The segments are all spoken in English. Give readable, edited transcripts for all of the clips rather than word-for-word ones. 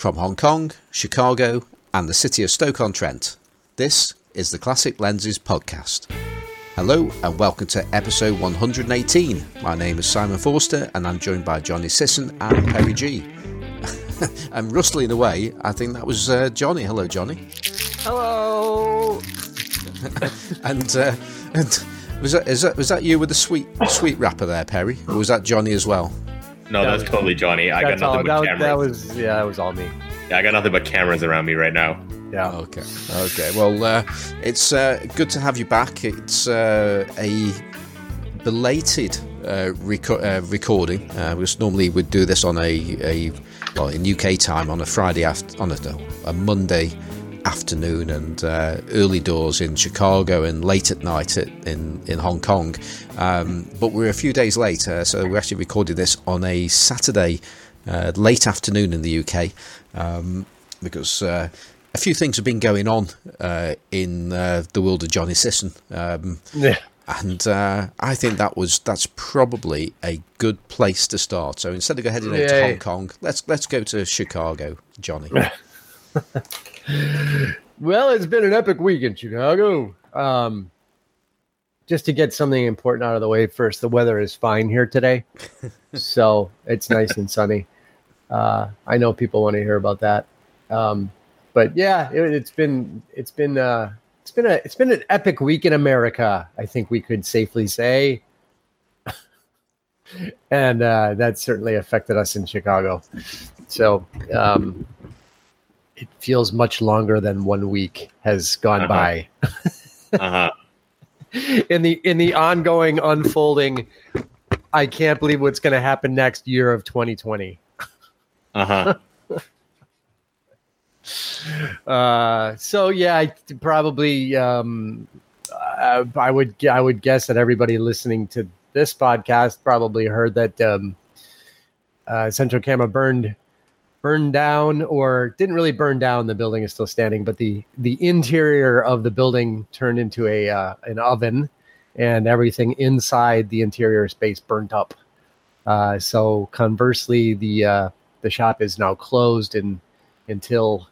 from Hong Kong, Chicago, and the city of Stoke-on-Trent. This is the Classic Lenses podcast. Hello and welcome to episode 118. My name is Simon Forster and I'm joined by Johnny Sisson and Perry G. I'm rustling away. I think that was Johnny. Hello, Johnny. Hello. And was that you with the sweet wrapper there, Perry? Or was that Johnny as well? No, that's totally Johnny. I got nothing but cameras. That was all me. Yeah, I got nothing but cameras around me right now. Yeah. Okay. Well, it's good to have you back. It's a belated recording. Because normally we'd do this on well, in UK time on a Friday on a Monday afternoon and early doors in Chicago and late at night in Hong Kong. But we're a few days late, so we actually recorded this on a Saturday late afternoon in the UK because. A few things have been going on in the world of Johnny Sisson, and I think that's probably a good place to start. So instead of heading over to Hong Kong, let's go to Chicago, Johnny. Well, it's been an epic week in Chicago. Just to get something important out of the way first, the weather is fine here today, so it's nice and sunny. I know people want to hear about that. But yeah, it's been an epic week in America, I think we could safely say, and that certainly affected us in Chicago. So it feels much longer than 1 week has gone by. In the ongoing unfolding, I can't believe what's going to happen next year of 2020. So yeah, probably I would guess that everybody listening to this podcast probably heard that Central Camera burned down, or didn't really burn down. The building is still standing, but the interior of the building turned into an oven, and everything inside the interior space burnt up. So conversely, the shop is now closed and. Until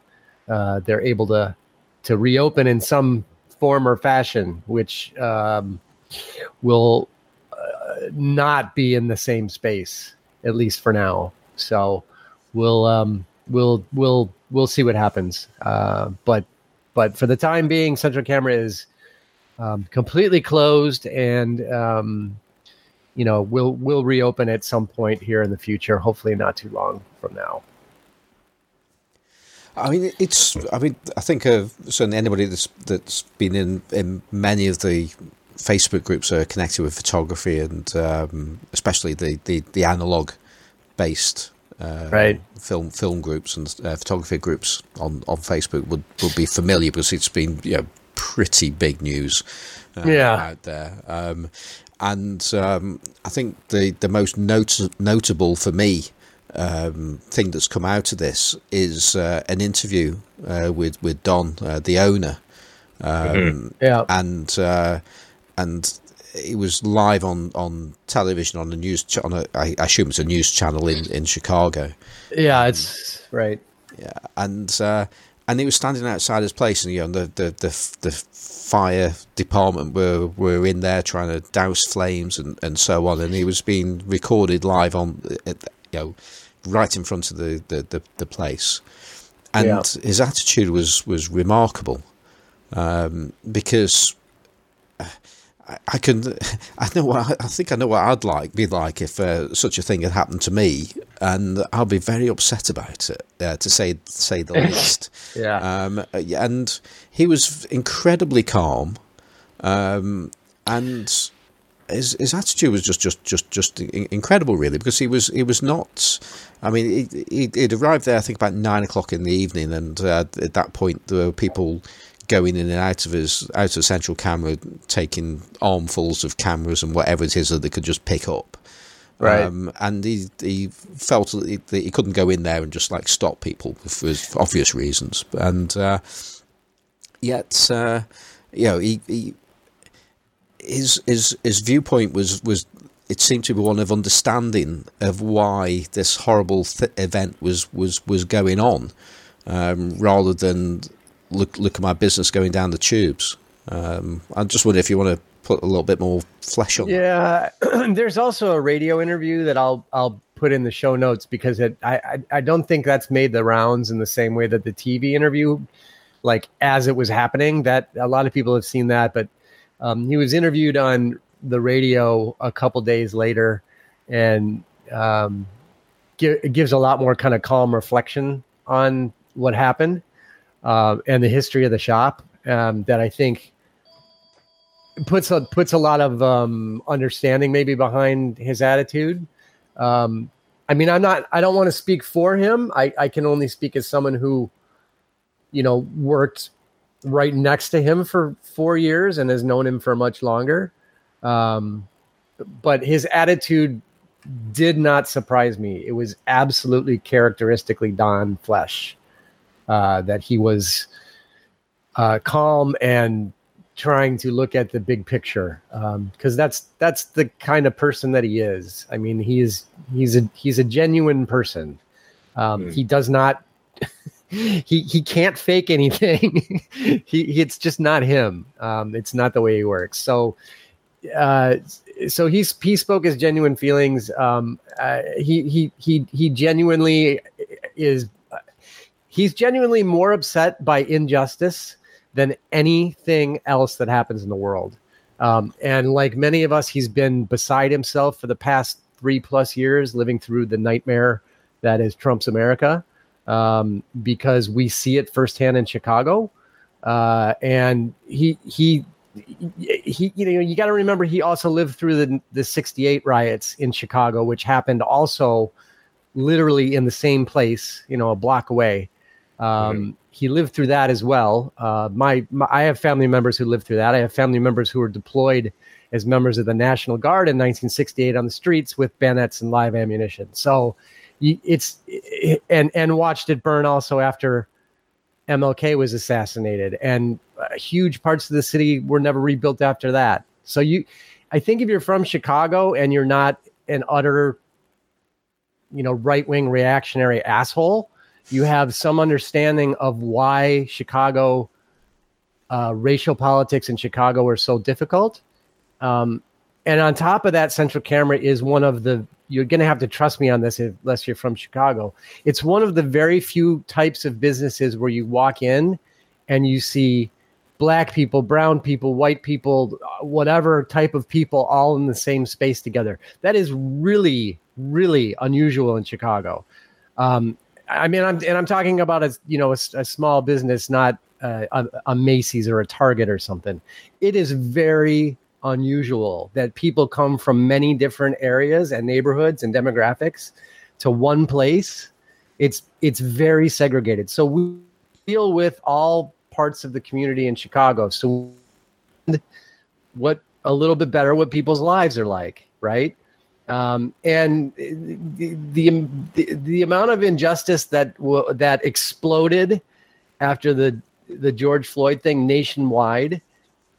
they're able to reopen in some form or fashion, which will not be in the same space, at least for now. So we'll see what happens. But for the time being, Central Camera is completely closed, and we'll reopen at some point here in the future. Hopefully, not too long from now. I mean, I think certainly anybody that's been in many of the Facebook groups are connected with photography, and especially the analog based film groups and photography groups on Facebook would be familiar, because it's been pretty big news out there. And I think the most notable for me. Thing that's come out of this is an interview with Don, the owner, and it was live on television on the news channel. I assume it's a news channel in Chicago. Yeah, it's right. Yeah, and he was standing outside his place, and the fire department were in there trying to douse flames and so on, and he was being recorded live on. Right in front of the place, and his attitude was remarkable, because I think I know what I'd be like if such a thing had happened to me, and I'll be very upset about it, to say the least. And he was incredibly calm, and. His attitude was just incredible, really, because he was not. I mean, he'd arrived there, I think, about 9 o'clock in the evening, and at that point there were people going in and out of Central Camera, taking armfuls of cameras and whatever it is that they could just pick up. Right. And he felt that he couldn't go in there and just like stop people for obvious reasons, and yet his viewpoint was it seemed to be one of understanding of why this horrible event was going on, rather than look at my business going down the tubes. I just wonder if you want to put a little bit more flesh on. Yeah, there's also a radio interview that I'll put in the show notes, because I don't think that's made the rounds in the same way that the TV interview, like as it was happening, that a lot of people have seen that. But he was interviewed on the radio a couple days later, and it gives a lot more kind of calm reflection on what happened and the history of the shop, that I think puts a lot of understanding maybe behind his attitude. I mean, I don't want to speak for him. I can only speak as someone who, you know, worked right next to him for 4 years and has known him for much longer. But his attitude did not surprise me. It was absolutely characteristically Don Flesh, that he was calm and trying to look at the big picture, because that's the kind of person that he is. I mean, he's a genuine person. He does not he can't fake anything. It's just not him. It's not the way he works. So he spoke his genuine feelings. He genuinely is. He's genuinely more upset by injustice than anything else that happens in the world. And like many of us, he's been beside himself for the past 3+ years, living through the nightmare that is Trump's America, because we see it firsthand in Chicago. And he you know, you got to remember, he also lived through the 68 riots in Chicago, which happened also literally in the same place, you know, a block away. He lived through that as well. I have family members who lived through that. I have family members who were deployed as members of the National Guard in 1968 on the streets with bayonets and live ammunition. So and watched it burn also after MLK was assassinated, and huge parts of the city were never rebuilt after that. So I think if you're from Chicago and you're not an utter, you know, right-wing reactionary asshole, you have some understanding of why Chicago, racial politics in Chicago are so difficult. And on top of that, Central Camera is one of the, you're going to have to trust me on this unless you're from Chicago. It's one of the very few types of businesses where you walk in and you see black people, brown people, white people, whatever type of people all in the same space together. That is really, really unusual in Chicago. I mean, I'm talking about a small business, not a Macy's or a Target or something. It is very unusual that people come from many different areas and neighborhoods and demographics to one place. It's very segregated. So we deal with all parts of the community in Chicago. So what a little bit better what people's lives are like, right? And the amount of injustice that exploded after the George Floyd thing nationwide,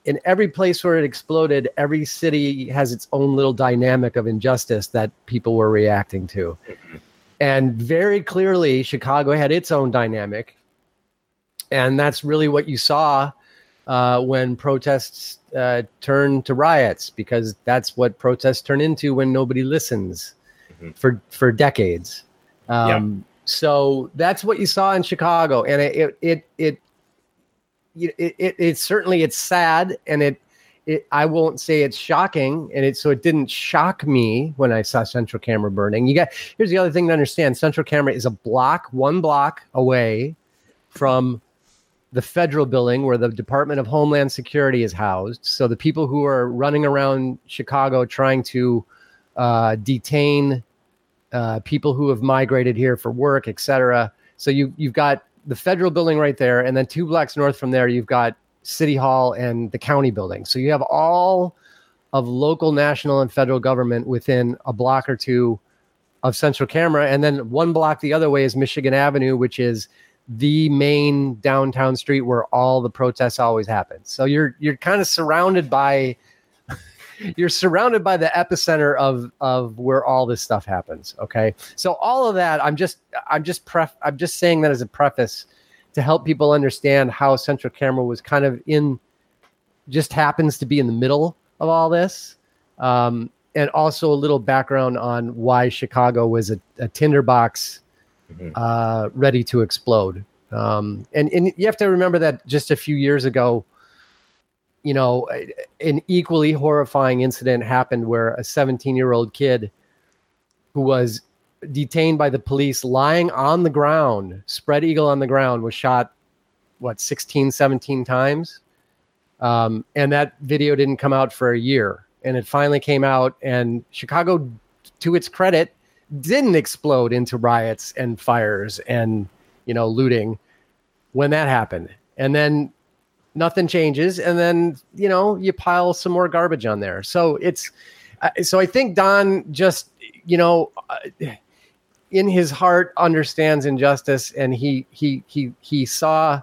in every place where it exploded, every city has its own little dynamic of injustice that people were reacting to. And very clearly, Chicago had its own dynamic. And that's really what you saw when protests turn to riots, because that's what protests turn into when nobody listens for decades. So that's what you saw in Chicago, and it certainly, it's sad, and I won't say it's shocking, and so it didn't shock me when I saw Central Camera burning. Here's the other thing to understand: Central Camera is one block away from the federal building where the Department of Homeland Security is housed. So the people who are running around Chicago trying to detain people who have migrated here for work, etc. So you've got the federal building right there, and then 2 blocks north from there, you've got City Hall and the county building. So you have all of local, national, and federal government within a block or two of Central Camera. And then 1 block the other way is Michigan Avenue, which is the main downtown street where all the protests always happen. So you're kind of surrounded by you're surrounded by the epicenter of where all this stuff happens. Okay, so all of that, I'm just saying that as a preface to help people understand how Central Camera was kind of just happens to be in the middle of all this, and also a little background on why Chicago was a tinderbox ready to explode. And you have to remember that just a few years ago, you know, an equally horrifying incident happened where a 17-year-old kid who was detained by the police lying on the ground, spread eagle on the ground, was shot, 16, 17 times. And that video didn't come out for a year. And it finally came out, and Chicago, to its credit, didn't explode into riots and fires and, you know, looting when that happened. And then nothing changes. And then, you know, you pile some more garbage on there. So it's, so I think Don just, you know, in his heart understands injustice, and he saw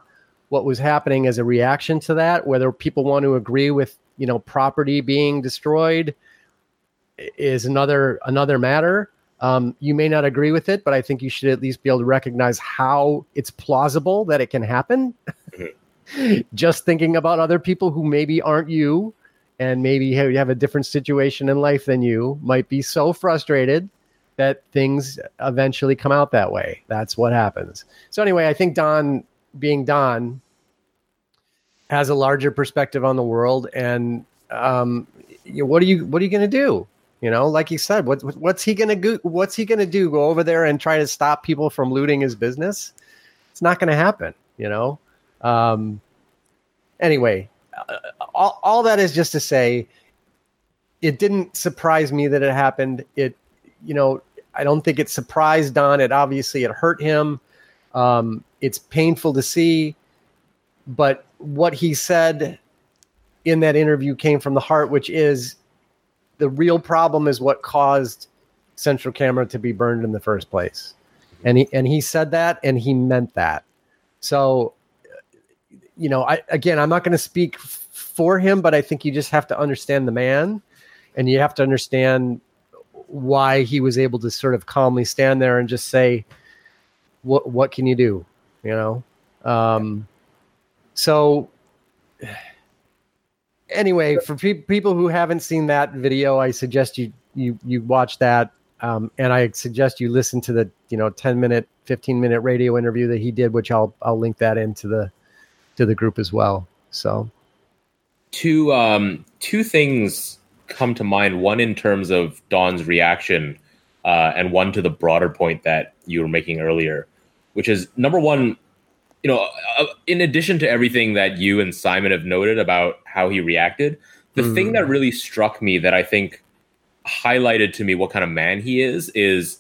what was happening as a reaction to that, whether people want to agree with, you know, property being destroyed is another matter. You may not agree with it, but I think you should at least be able to recognize how it's plausible that it can happen. Just thinking about other people who maybe aren't you and maybe have a different situation in life than you might be so frustrated that things eventually come out that way. That's what happens. So anyway, I think Don, being Don, has a larger perspective on the world, and what are you going to do? You know, like you said, what's he going to do? What's he going to do? Go over there and try to stop people from looting his business? It's not going to happen, you know? Anyway, all that is just to say, it didn't surprise me that it happened. It, you know, I don't think it surprised Don. It hurt him. It's painful to see, but what he said in that interview came from the heart, which is, the real problem is what caused Central Camera to be burned in the first place. And he said that, and he meant that. So, you know, I'm not going to speak for him, but I think you just have to understand the man, and you have to understand why he was able to sort of calmly stand there and just say, what can you do? You know? So anyway, for people who haven't seen that video, I suggest you watch that. And I suggest you listen to the, you know, 15 minute radio interview that he did, which I'll link that into the group as well. So two things come to mind, one in terms of Don's reaction, and one to the broader point that you were making earlier, which is, number one, you know, in addition to everything that you and Simon have noted about how he reacted, the thing that really struck me, that I think highlighted to me what kind of man he is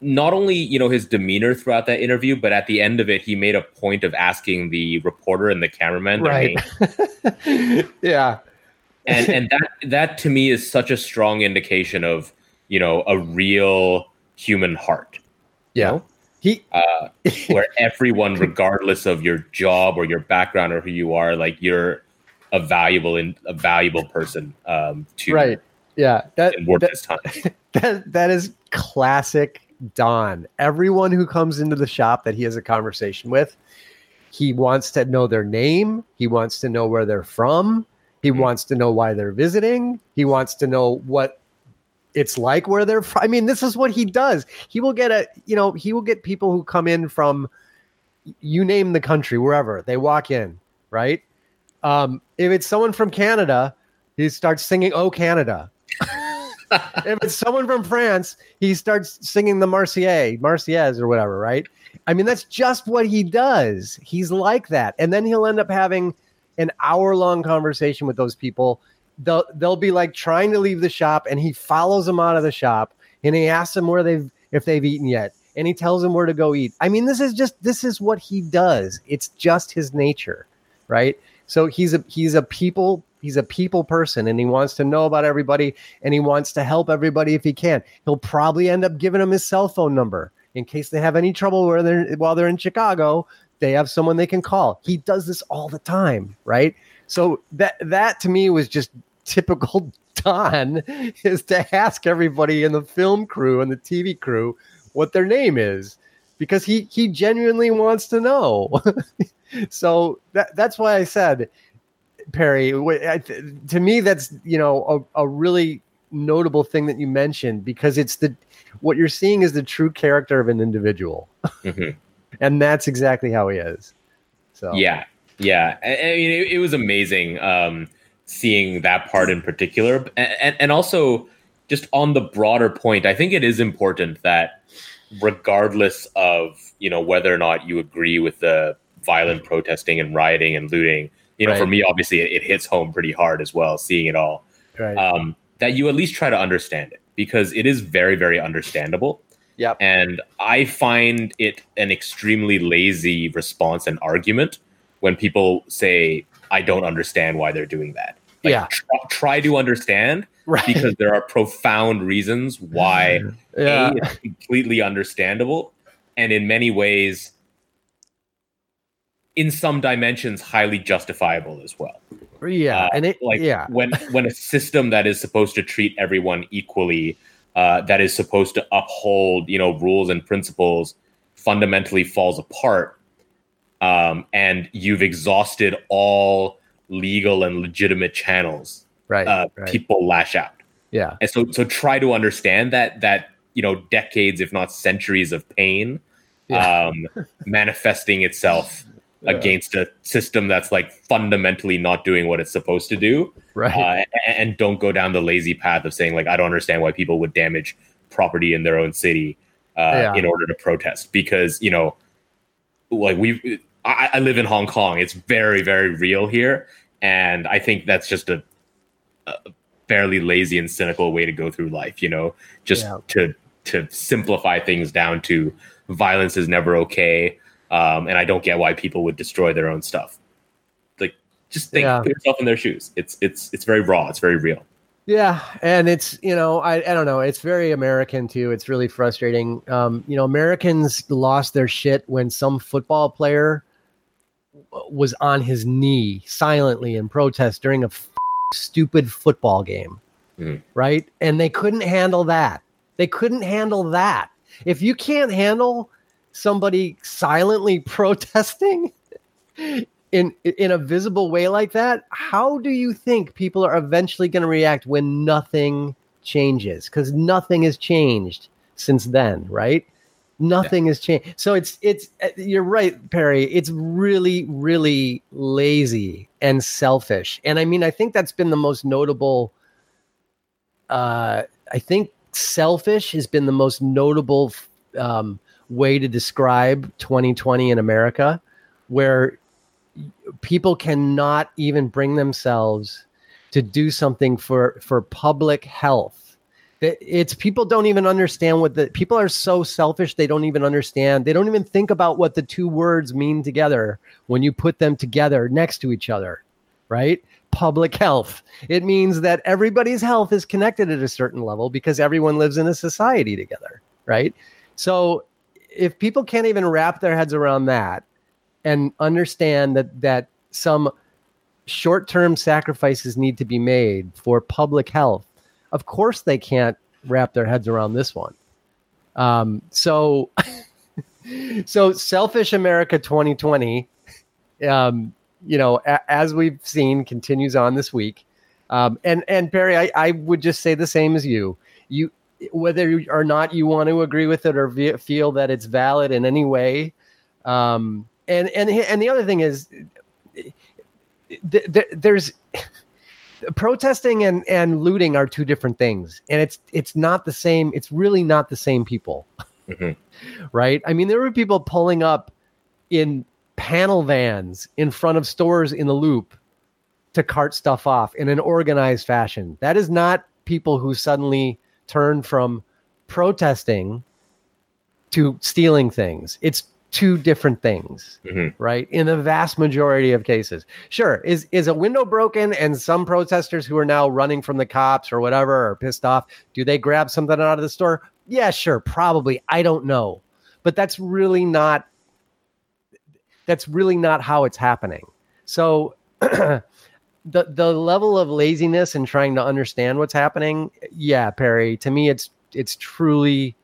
not only, you know, his demeanor throughout that interview, but at the end of it, he made a point of asking the reporter and the cameraman. Right. Yeah. And that to me is such a strong indication of, you know, a real human heart. Yeah. You know? Where everyone, regardless of your job or your background or who you are, like, you're a valuable person. To right, yeah, that is classic Don. Everyone who comes into the shop that he has a conversation with, he wants to know their name. He wants to know where they're from. He wants to know why they're visiting. He wants to know what it's like where they're from. I mean, this is what he does. He will get he will get people who come in from, you name the country, wherever they walk in, right? If it's someone from Canada, he starts singing "Oh Canada." If it's someone from France, he starts singing the Marseillaise or whatever, right? I mean, that's just what he does. He's like that. And then he'll end up having an hour-long conversation with those people. They'll be like trying to leave the shop, and he follows them out of the shop, and he asks them if they've eaten yet, and he tells them where to go eat. I mean, this is what he does. It's just his nature, right? So he's a people person, and he wants to know about everybody, and he wants to help everybody if he can. He'll probably end up giving them his cell phone number in case they have any trouble while they're in Chicago. They have someone they can call. He does this all the time, right? So that to me was just typical Don is to ask everybody in the film crew and the TV crew what their name is, because he genuinely wants to know. So that's why I said, Perry, to me, that's, you know, a really notable thing that you mentioned, because it's what you're seeing is the true character of an individual. Mm-hmm. And that's exactly how he is. So, yeah. I mean, it was amazing seeing that part in particular. And also just on the broader point, I think it is important that regardless of, you know, whether or not you agree with the violent protesting and rioting and looting, you know, right. For me, obviously, it hits home pretty hard as well, seeing it all, right. That you at least try to understand it, because it is very, very understandable. Yep. And I find it an extremely lazy response and argument when people say, I don't understand why they're doing that. Like, yeah. Try to understand, right. Because there are profound reasons why yeah. It's completely understandable. And in many ways, in some dimensions, highly justifiable as well. Yeah. And it, like, yeah. when a system that is supposed to treat everyone equally, that is supposed to uphold, you know, rules and principles, fundamentally falls apart, and you've exhausted all legal and legitimate channels. Right, right. People lash out. Yeah, and so try to understand that you know, decades, if not centuries, of pain, yeah. Manifesting itself yeah. against a system that's like fundamentally not doing what it's supposed to do. Right. And don't go down the lazy path of saying, like, I don't understand why people would damage property in their own city in order to protest, because, you know, like I live in Hong Kong. It's very, very real here. And I think that's just a fairly lazy and cynical way to go through life, you know, just yeah. to simplify things down to violence is never okay. And I don't get why people would destroy their own stuff. Like, just think, yeah. Put yourself in their shoes. It's very raw. It's very real. Yeah. And it's, you know, I don't know. It's very American too. It's really frustrating. You know, Americans lost their shit when some football player was on his knee silently in protest during a stupid football game. Mm. Right. And they couldn't handle that. If you can't handle somebody silently protesting in a visible way like that, how do you think people are eventually going to react when nothing changes? Because nothing has changed since then, right? Nothing has changed. So it's you're right, Perry. It's really, really lazy and selfish. And I mean, I think that's been the most notable. I think selfish has been the most notable way to describe 2020 in America, where people cannot even bring themselves to do something for public health. It's people don't even understand people are so selfish. They don't even understand. They don't even think about what the two words mean together when you put them together next to each other, right? Public health. It means that everybody's health is connected at a certain level because everyone lives in a society together, right? So if people can't even wrap their heads around that and understand that some short-term sacrifices need to be made for public health, of course they can't wrap their heads around this one. So selfish America 2020, you know, as we've seen, continues on this week. And Perry, I would just say the same as you. Whether or not you want to agree with it or feel that it's valid in any way. And the other thing is, there's protesting and looting are two different things. And it's not the same. It's really not the same people. Mm-hmm. Right. I mean, there were people pulling up in panel vans in front of stores in the Loop to cart stuff off in an organized fashion. That is not people who suddenly turn from protesting to stealing things. It's two different things, mm-hmm. right? In the vast majority of cases. Sure, is a window broken and some protesters who are now running from the cops or whatever or pissed off, do they grab something out of the store? Yeah, sure, probably. I don't know. But that's really not how it's happening. So the level of laziness and trying to understand what's happening. Yeah, Perry, to me, it's truly,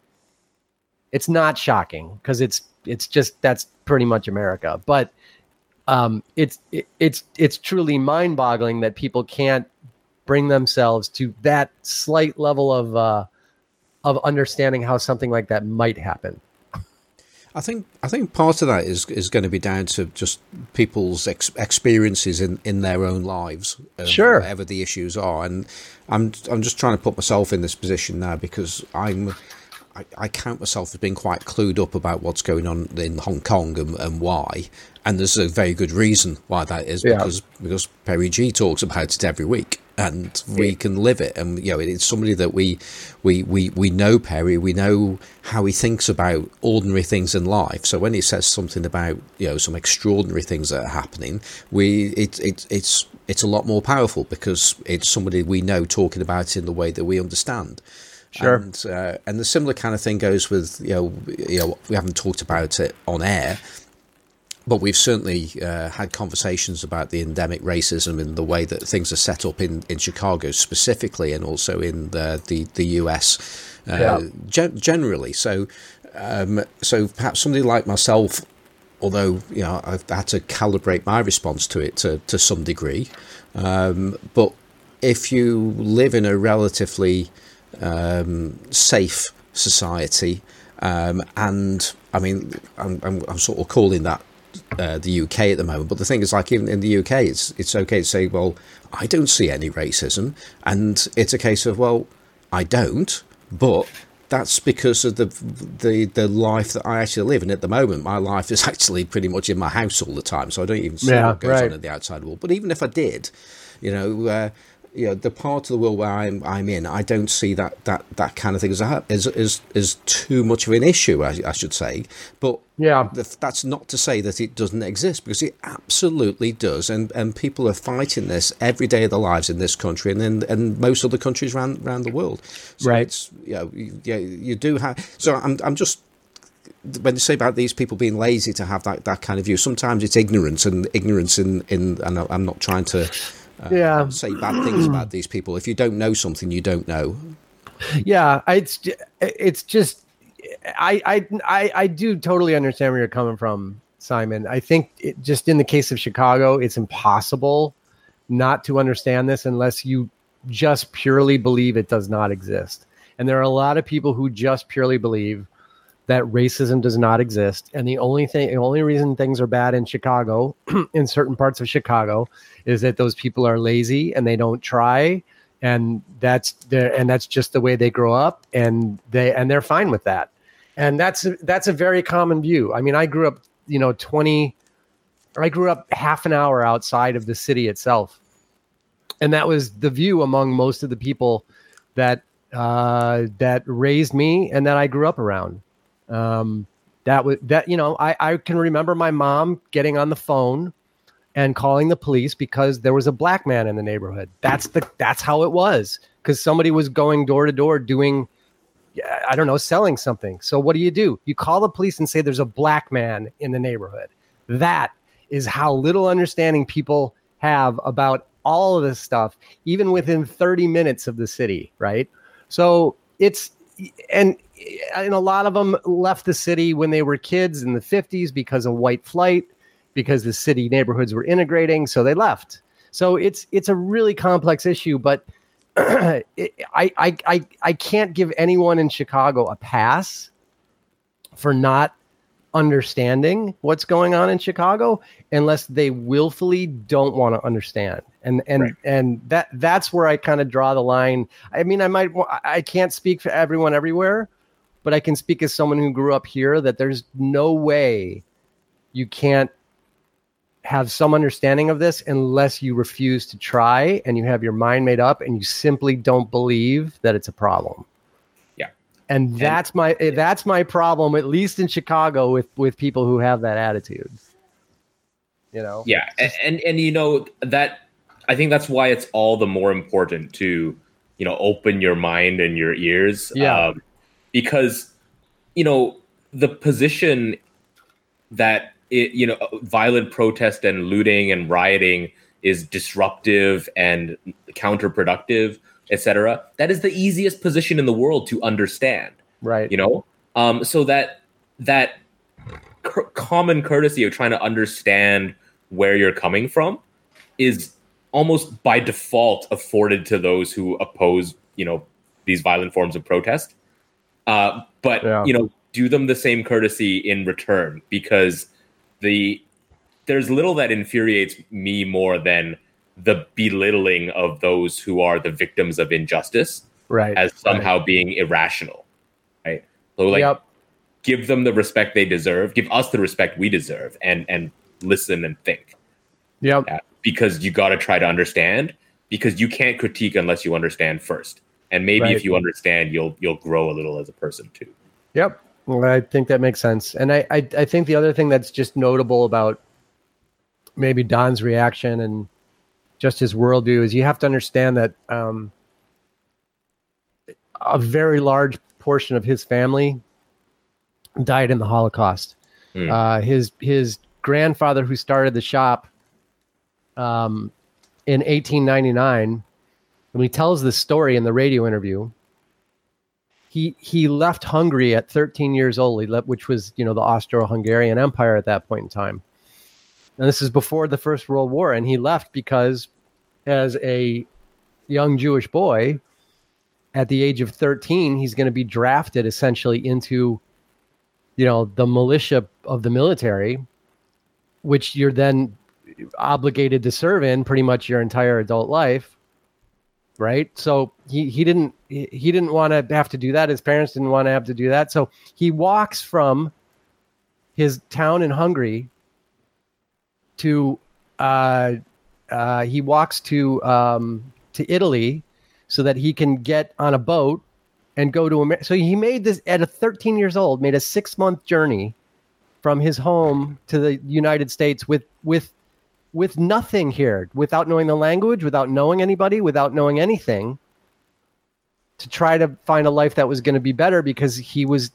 it's not shocking because it's just, that's pretty much America, but it's truly mind boggling that people can't bring themselves to that slight level of understanding how something like that might happen. I think part of that is going to be down to just people's experiences in their own lives, sure, whatever the issues are. And I'm just trying to put myself in this position now because I count myself as being quite clued up about what's going on in Hong Kong and why. And there's a very good reason why that is, yeah, because Perry G talks about it every week and we can live it. And, you know, it's somebody that we know Perry, we know how he thinks about ordinary things in life. So when he says something about, you know, some extraordinary things that are happening, it's a lot more powerful because it's somebody we know talking about it in the way that we understand. Sure. And the similar kind of thing goes with, you know, we haven't talked about it on air, but we've certainly had conversations about the endemic racism and the way that things are set up in Chicago specifically, and also in the US generally. So perhaps somebody like myself, although, you know, I've had to calibrate my response to it to some degree. But if you live in a relatively safe society, and I mean, I'm sort of calling that the UK at the moment, but the thing is, like, even in the UK, it's okay to say, well, I don't see any racism, and it's a case of, well, I don't, but that's because of the life that I actually live in at the moment. My life is actually pretty much in my house all the time, so I don't even see what goes on in the outside world. But even if I did, you know, the part of the world where I'm in, I don't see that kind of thing as too much of an issue, I should say. But yeah, that's not to say that it doesn't exist, because it absolutely does. And people are fighting this every day of their lives in this country and most other countries around the world. So right. It's, you know, you do have. So I'm just, when they say about these people being lazy to have that kind of view, sometimes it's ignorance and I'm not trying to say bad things about these people. If you don't know something, you don't know. Yeah, it's just I do totally understand where you're coming from, Simon. I think just in the case of Chicago, it's impossible not to understand this unless you just purely believe it does not exist. And there are a lot of people who just purely believe that racism does not exist, and the only reason things are bad in Chicago, in certain parts of Chicago, is that those people are lazy and they don't try, and that's just the way they grow up, and they're fine with that, and that's a very common view. I mean, I grew up, you know, half an hour outside of the city itself, and that was the view among most of the people that raised me and that I grew up around. I can remember my mom getting on the phone and calling the police because there was a black man in the neighborhood. That's how it was. 'Cause somebody was going door to door doing, I don't know, selling something. So what do? You call the police and say, there's a black man in the neighborhood. That is how little understanding people have about all of this stuff, even within 30 minutes of the city. Right. So and a lot of them left the city when they were kids in the 50s because of white flight, because the city neighborhoods were integrating, so they left. So it's a really complex issue, but I can't give anyone in Chicago a pass for not understanding what's going on in Chicago unless they willfully don't want to understand. And that's where I kind of draw the line. I mean, I can't speak for everyone everywhere, but I can speak as someone who grew up here that there's no way you can't have some understanding of this unless you refuse to try and you have your mind made up and you simply don't believe that it's a problem. Yeah. And that's my problem, at least in Chicago, with people who have that attitude, you know? Yeah. And you know, that, I think that's why it's all the more important to, you know, open your mind and your ears. Yeah. Because, you know, the position that, violent protest and looting and rioting is disruptive and counterproductive, etc. That is the easiest position in the world to understand, right? You know, so that common courtesy of trying to understand where you're coming from is almost by default afforded to those who oppose, you know, these violent forms of protest. You know, do them the same courtesy in return, because there's little that infuriates me more than the belittling of those who are the victims of injustice, right, as somehow being irrational, right? So, like, give them the respect they deserve, give us the respect we deserve, and listen and think. Yep. Because you got to try to understand, because you can't critique unless you understand first. And maybe if you understand, you'll grow a little as a person too. Yep. Well, I think that makes sense. And I think the other thing that's just notable about maybe Don's reaction and just his worldview is you have to understand that a very large portion of his family died in the Holocaust. His grandfather, who started the shop in 1899, when he tells this story in the radio interview, he left Hungary at 13 years old, which was, you know, the Austro-Hungarian Empire at that point in time. And this is before the First World War. And he left because, as a young Jewish boy, at the age of 13, he's going to be drafted essentially into, you know, the militia of the military, which you're then obligated to serve in pretty much your entire adult life. Right. So he didn't want to have to do that. His parents didn't want to have to do that. So he walks from his town in Hungary to Italy so that he can get on a boat and go to America. So he made this at a 13 years old, made a 6-month journey from his home to the United States with nothing here, without knowing the language, without knowing anybody, without knowing anything, to try to find a life that was going to be better, because he was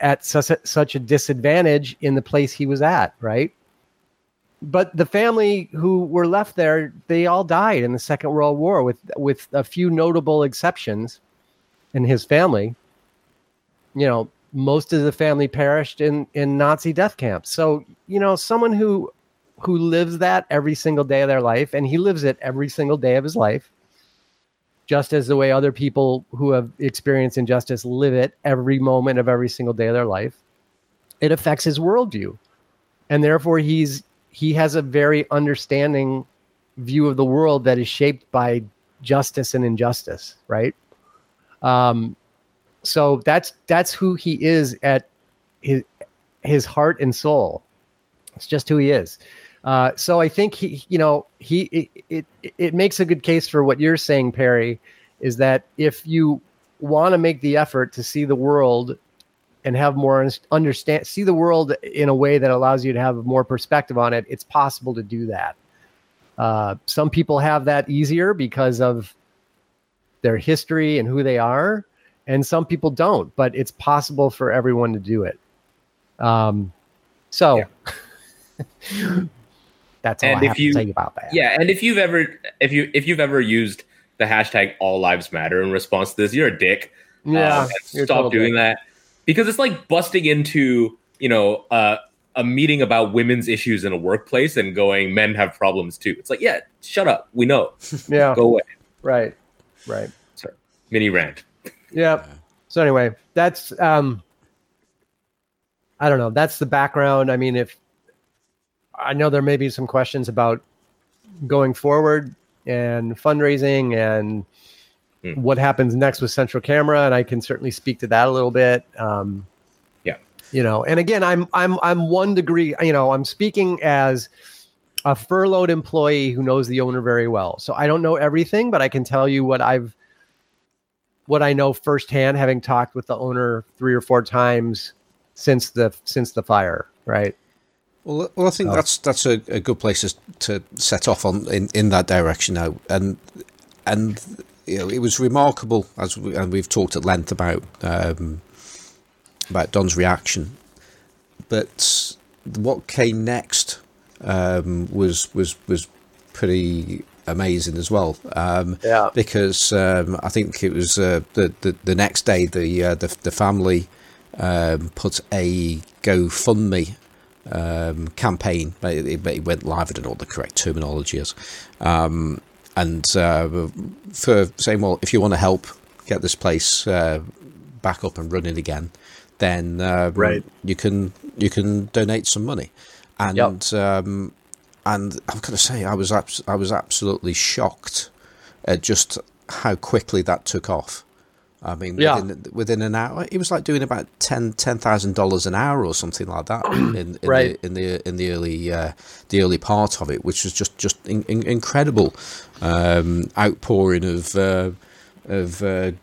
at such a disadvantage in the place he was at, right? But the family who were left there, they all died in the Second World War, with a few notable exceptions in his family. You know, most of the family perished in Nazi death camps. So, you know, someone who lives that every single day of their life, and he lives it every single day of his life, just as the way other people who have experienced injustice live it every moment of every single day of their life, it affects his worldview. And therefore he has a very understanding view of the world that is shaped by justice and injustice. Right. So that's who he is at his heart and soul. It's just who he is. So I think it makes a good case for what you're saying, Perry, is that if you want to make the effort to see the world and have more see the world in a way that allows you to have more perspective on it, it's possible to do that. Some people have that easier because of their history and who they are, and some people don't, but it's possible for everyone to do it. That's all I have to tell you about that. Yeah, and if you've ever used the hashtag All Lives Matter in response to this, you're a dick. Yeah, stop doing that, because it's like busting into, you know, a meeting about women's issues in a workplace and going, men have problems too. It's like, yeah, shut up. We know. Yeah, go away. Right. Sorry, mini rant. Yeah. So anyway, that's I don't know. That's the background. I mean, if I know there may be some questions about going forward and fundraising and what happens next with Central Camera, and I can certainly speak to that a little bit. You know, and again, I'm one degree. You know, I'm speaking as a furloughed employee who knows the owner very well, so I don't know everything, but I can tell you what I know firsthand, having talked with the owner 3 or 4 times since the fire, right? Well, I think that's a good place to set off on in that direction now, and you know, it was remarkable and we've talked at length about Don's reaction, but what came next was pretty amazing as well. Because I think it was the next day the family put a GoFundMe campaign. It went live. I don't know what the correct terminology is. And for saying, well, if you want to help get this place back up and running again, then you can donate some money. And and I've got to say, I was absolutely shocked at just how quickly that took off. I mean, within an hour, it was like doing about $10,000 an hour or something like that in the early part of it, which was just incredible outpouring of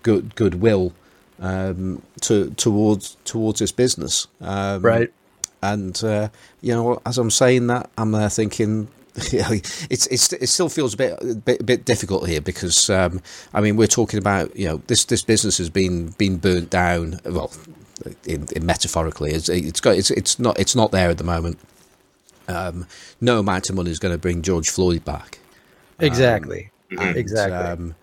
goodwill towards this business. And you know, as I'm saying that, I'm there thinking, it still feels a bit difficult here because I mean, we're talking about, you know, this business has been burnt down. Well, in metaphorically, it's not there at the moment. No amount of money is going to bring George Floyd back. Exactly. And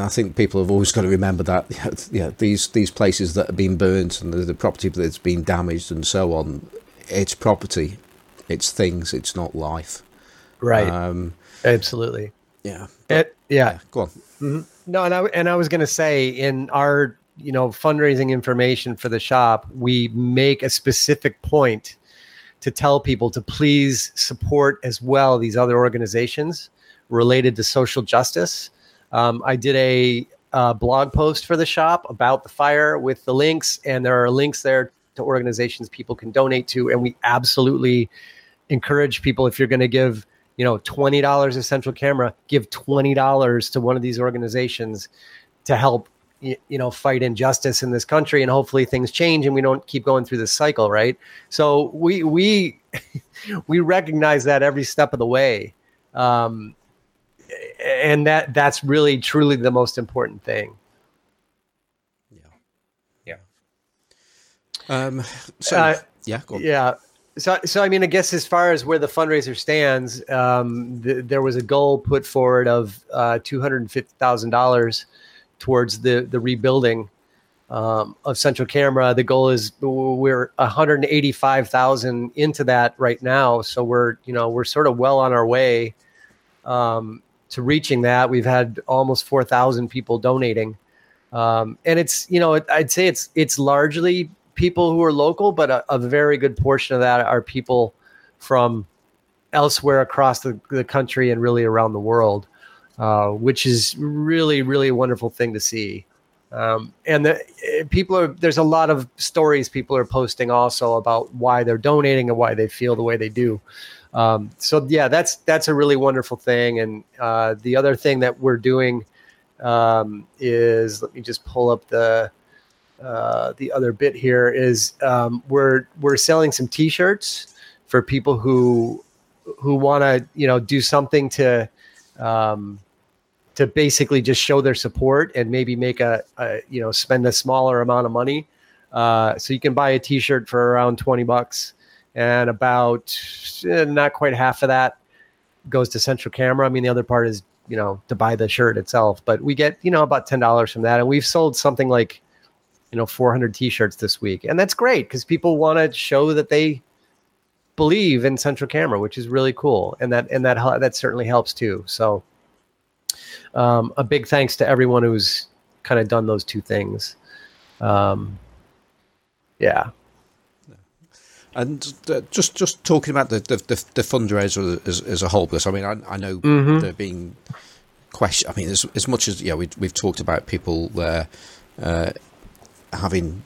I think people have always got to remember that, you know, these places that have been burnt and the property that's been damaged and so on, it's property, it's things, it's not life. Right. Absolutely. Yeah. Yeah. Go on. Mm-hmm. No, and I was going to say, in our, you know, fundraising information for the shop, we make a specific point to tell people to please support as well these other organizations related to social justice. I did a blog post for the shop about the fire with the links, and there are links there to organizations people can donate to. And we absolutely encourage people, if you're going to give, you know, $20 to Central Camera, give $20 to one of these organizations to help, you know, fight injustice in this country. And hopefully things change and we don't keep going through this cycle. Right. So we recognize that every step of the way. And that's really, truly the most important thing. Yeah. Go on. Yeah. So, I mean, I guess as far as where the fundraiser stands, there was a goal put forward of $250,000 towards the rebuilding of Central Camera. The goal is we're $185,000 into that right now. So we're sort of well on our way to reaching that. We've had almost 4,000 people donating. And it's, you know, I'd say it's largely people who are local, but a very good portion of that are people from elsewhere across the country and really around the world, which is really, really a wonderful thing to see. And there's a lot of stories people are posting also about why they're donating and why they feel the way they do. So yeah, that's a really wonderful thing. And the other thing that we're doing is, let me just pull up the other bit here, is we're selling some T-shirts for people who want to, you know, do something to basically just show their support and maybe make a you know, spend a smaller amount of money. So you can buy a T-shirt for around $20. And about not quite half of that goes to Central Camera. I mean, the other part is, you know, to buy the shirt itself. But we get, you know, about $10 from that. And we've sold something like, you know, 400 T-shirts this week. And that's great because people want to show that they believe in Central Camera, which is really cool. And that certainly helps too. So a big thanks to everyone who's kind of done those two things. Yeah. And just talking about the fundraiser as a whole, because I mean, I know there have been questions. I mean, as much as, you know, we've talked about people having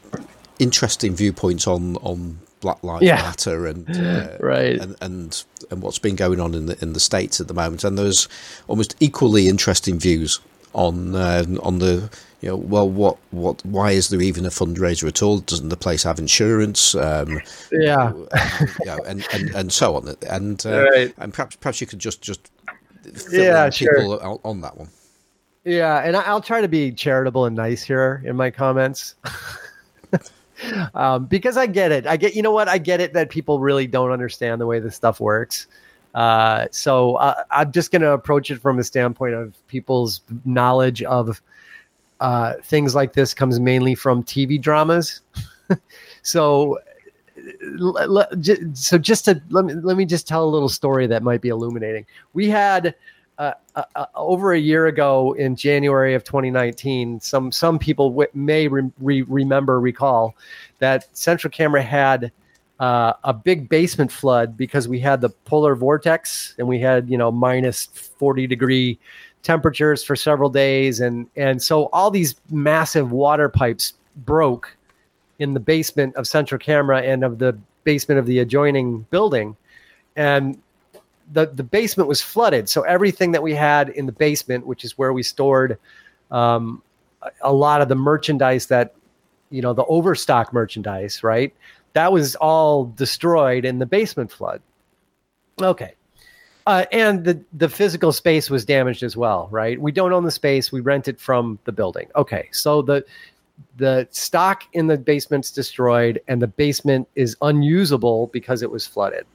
interesting viewpoints on Black Lives Matter and what's been going on in the States at the moment, and there's almost equally interesting views on the, you know, well, what, why is there even a fundraiser at all? Doesn't the place have insurance? You know, and so on. And and perhaps you could just fill in people on that one. Yeah, and I'll try to be charitable and nice here in my comments. Because I get it. I get, you know what? I get it that people really don't understand the way this stuff works. So I'm just going to approach it from a standpoint of people's knowledge of things like this comes mainly from TV dramas. So let me just tell a little story that might be illuminating. We had over a year ago in January of 2019, some people may recall that Central Camera had a big basement flood because we had the polar vortex and we had, minus 40 degree temperatures for several days. And so all these massive water pipes broke in the basement of Central Camera and of the basement of the adjoining building. And the basement was flooded. So everything that we had in the basement, which is where we stored a lot of the merchandise that, the overstock merchandise, right? That was all destroyed in the basement flood. Okay. And the physical space was damaged as well, right? We don't own the space. We rent it from the building. Okay. So the stock in the basement's destroyed and the basement is unusable because it was flooded.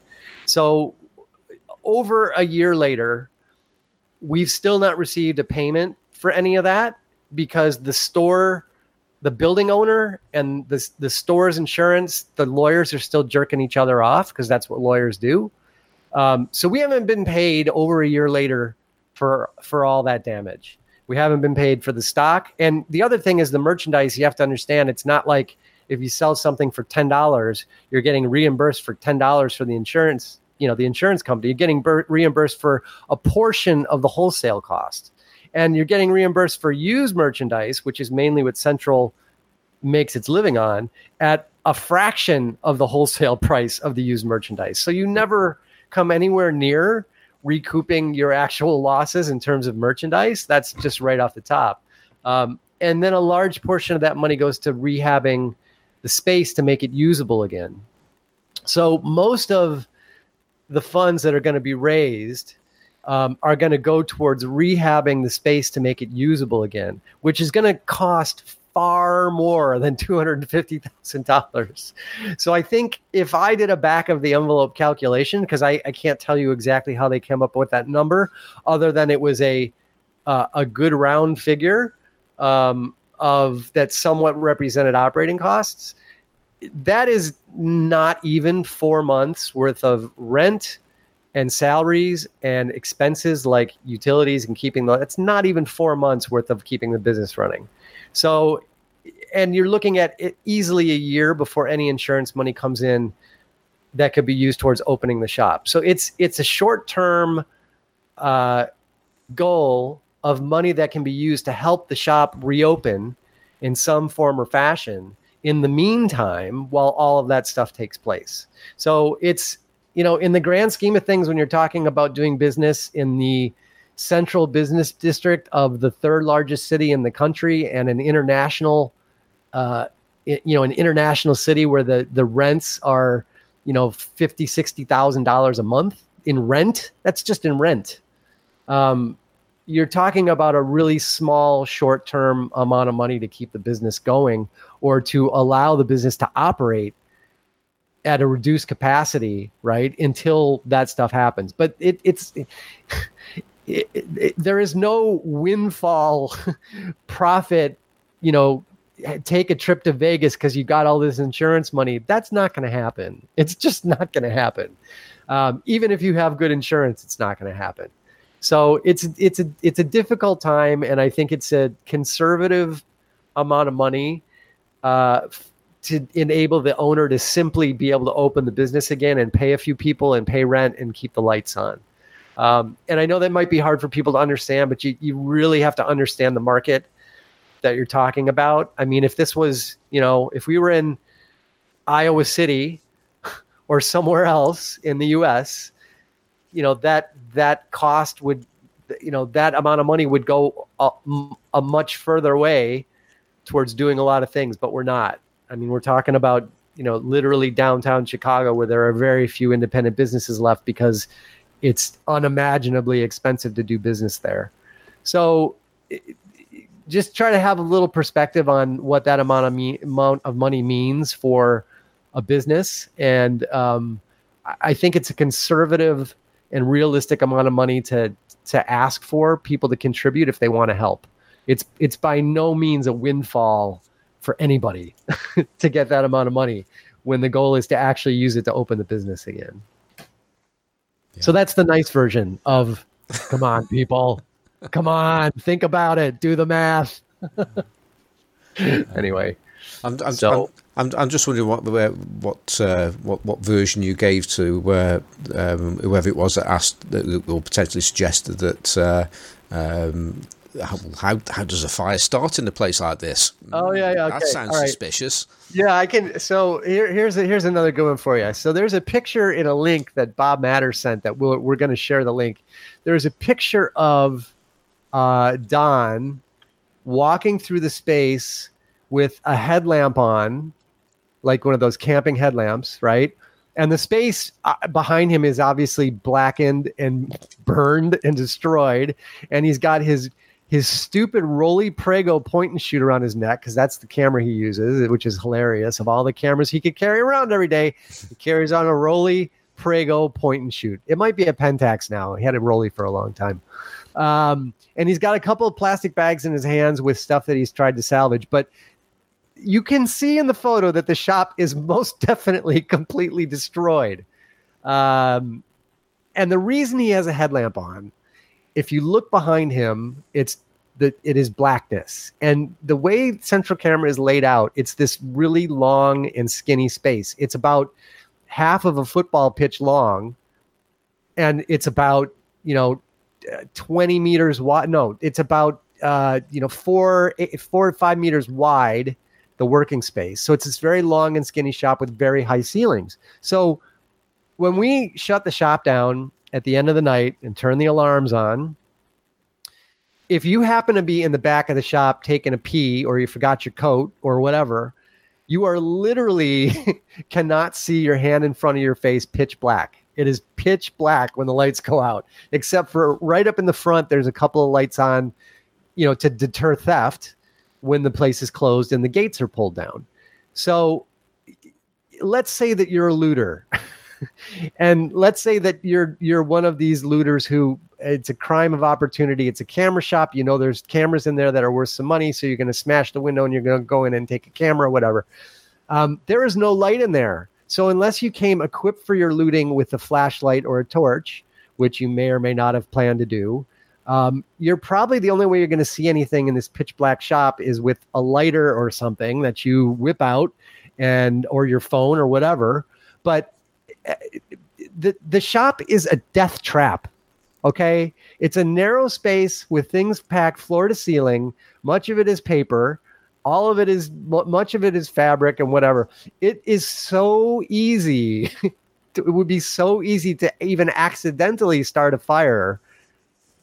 So over a year later, we've still not received a payment for any of that because the store, the building owner and the store's insurance, the lawyers are still jerking each other off because that's what lawyers do. So we haven't been paid over a year later for all that damage. We haven't been paid for the stock. And the other thing is the merchandise, you have to understand, it's not like if you sell something for $10, you're getting reimbursed for $10 for the insurance, the insurance company. You're getting reimbursed for a portion of the wholesale cost. And you're getting reimbursed for used merchandise, which is mainly what Central makes its living on, at a fraction of the wholesale price of the used merchandise. So you never come anywhere near recouping your actual losses in terms of merchandise. That's just right off the top. And then a large portion of that money goes to rehabbing the space to make it usable again. So most of the funds that are going to be raised are going to go towards rehabbing the space to make it usable again, which is going to cost far more than $250,000. So I think if I did a back of the envelope calculation, because I can't tell you exactly how they came up with that number, other than it was a good round figure of that somewhat represented operating costs. That is not even 4 months worth of rent and salaries and expenses like utilities and that's not even 4 months worth of keeping the business running. So, and you're looking at it easily a year before any insurance money comes in that could be used towards opening the shop. So it's a short-term goal of money that can be used to help the shop reopen in some form or fashion in the meantime, while all of that stuff takes place. So it's, in the grand scheme of things, when you're talking about doing business in the central business district of the third largest city in the country and an international, an international city where the rents are, $50,000, $60,000 a month in rent. That's just in rent. You're talking about a really small short-term amount of money to keep the business going or to allow the business to operate at a reduced capacity, right? Until that stuff happens. But there is no windfall profit, take a trip to Vegas because you got all this insurance money. That's not going to happen. It's just not going to happen. Even if you have good insurance, it's not going to happen. So it's a difficult time, and I think it's a conservative amount of money to enable the owner to simply be able to open the business again and pay a few people and pay rent and keep the lights on. And I know that might be hard for people to understand, but you really have to understand the market that you're talking about. I mean, if this was, if we were in Iowa City or somewhere else in the U.S., that cost would, that amount of money would go a much further way towards doing a lot of things, but we're not. I mean, we're talking about, literally downtown Chicago where there are very few independent businesses left because it's unimaginably expensive to do business there. So just try to have a little perspective on what that amount of money means for a business. And I think it's a conservative and realistic amount of money to ask for people to contribute if they want to help. It's by no means a windfall for anybody to get that amount of money when the goal is to actually use it to open the business again. Yeah. So that's the nice version of, come on, people. Come on, think about it. Do the math. Anyway, I'm just wondering what version you gave to whoever it was that asked or potentially suggested that. How does a fire start in a place like this? Oh yeah. Okay. That sounds suspicious. Yeah, I can. So here's another good one for you. So there's a picture in a link that Bob Matter sent that we're going to share the link. There's a picture of Don walking through the space with a headlamp on, like one of those camping headlamps, right? And the space behind him is obviously blackened and burned and destroyed, and he's got his stupid Rollei Prego point and shoot around his neck, because that's the camera he uses, which is hilarious. Of all the cameras he could carry around every day, he carries on a Rollei Prego point and shoot. It might be a Pentax now. He had a Rollei for a long time. And he's got a couple of plastic bags in his hands with stuff that he's tried to salvage. But you can see in the photo that the shop is most definitely completely destroyed. And the reason he has a headlamp on, if you look behind him, it is blackness. And the way Central Camera is laid out, it's this really long and skinny space. It's about half of a football pitch long, and it's about 20 meters wide. No, it's about 4 or 5 meters wide, the working space. So it's this very long and skinny shop with very high ceilings. So when we shut the shop down at the end of the night and turn the alarms on, if you happen to be in the back of the shop taking a pee, or you forgot your coat or whatever, you are literally cannot see your hand in front of your face, pitch black. It is pitch black when the lights go out, except for right up in the front, there's a couple of lights on, to deter theft when the place is closed and the gates are pulled down. So let's say that you're a looter. And let's say that you're one of these looters who, it's a crime of opportunity. It's a camera shop. There's cameras in there that are worth some money. So you're going to smash the window and you're going to go in and take a camera, whatever. There is no light in there. So unless you came equipped for your looting with a flashlight or a torch, which you may or may not have planned to do, you're probably the only way you're going to see anything in this pitch black shop is with a lighter or something that you whip out, and, or your phone or whatever. But the shop is a death trap. Okay. It's a narrow space with things packed floor to ceiling. Much of it is paper. Much of it is fabric and whatever. It is so easy. It would be so easy to even accidentally start a fire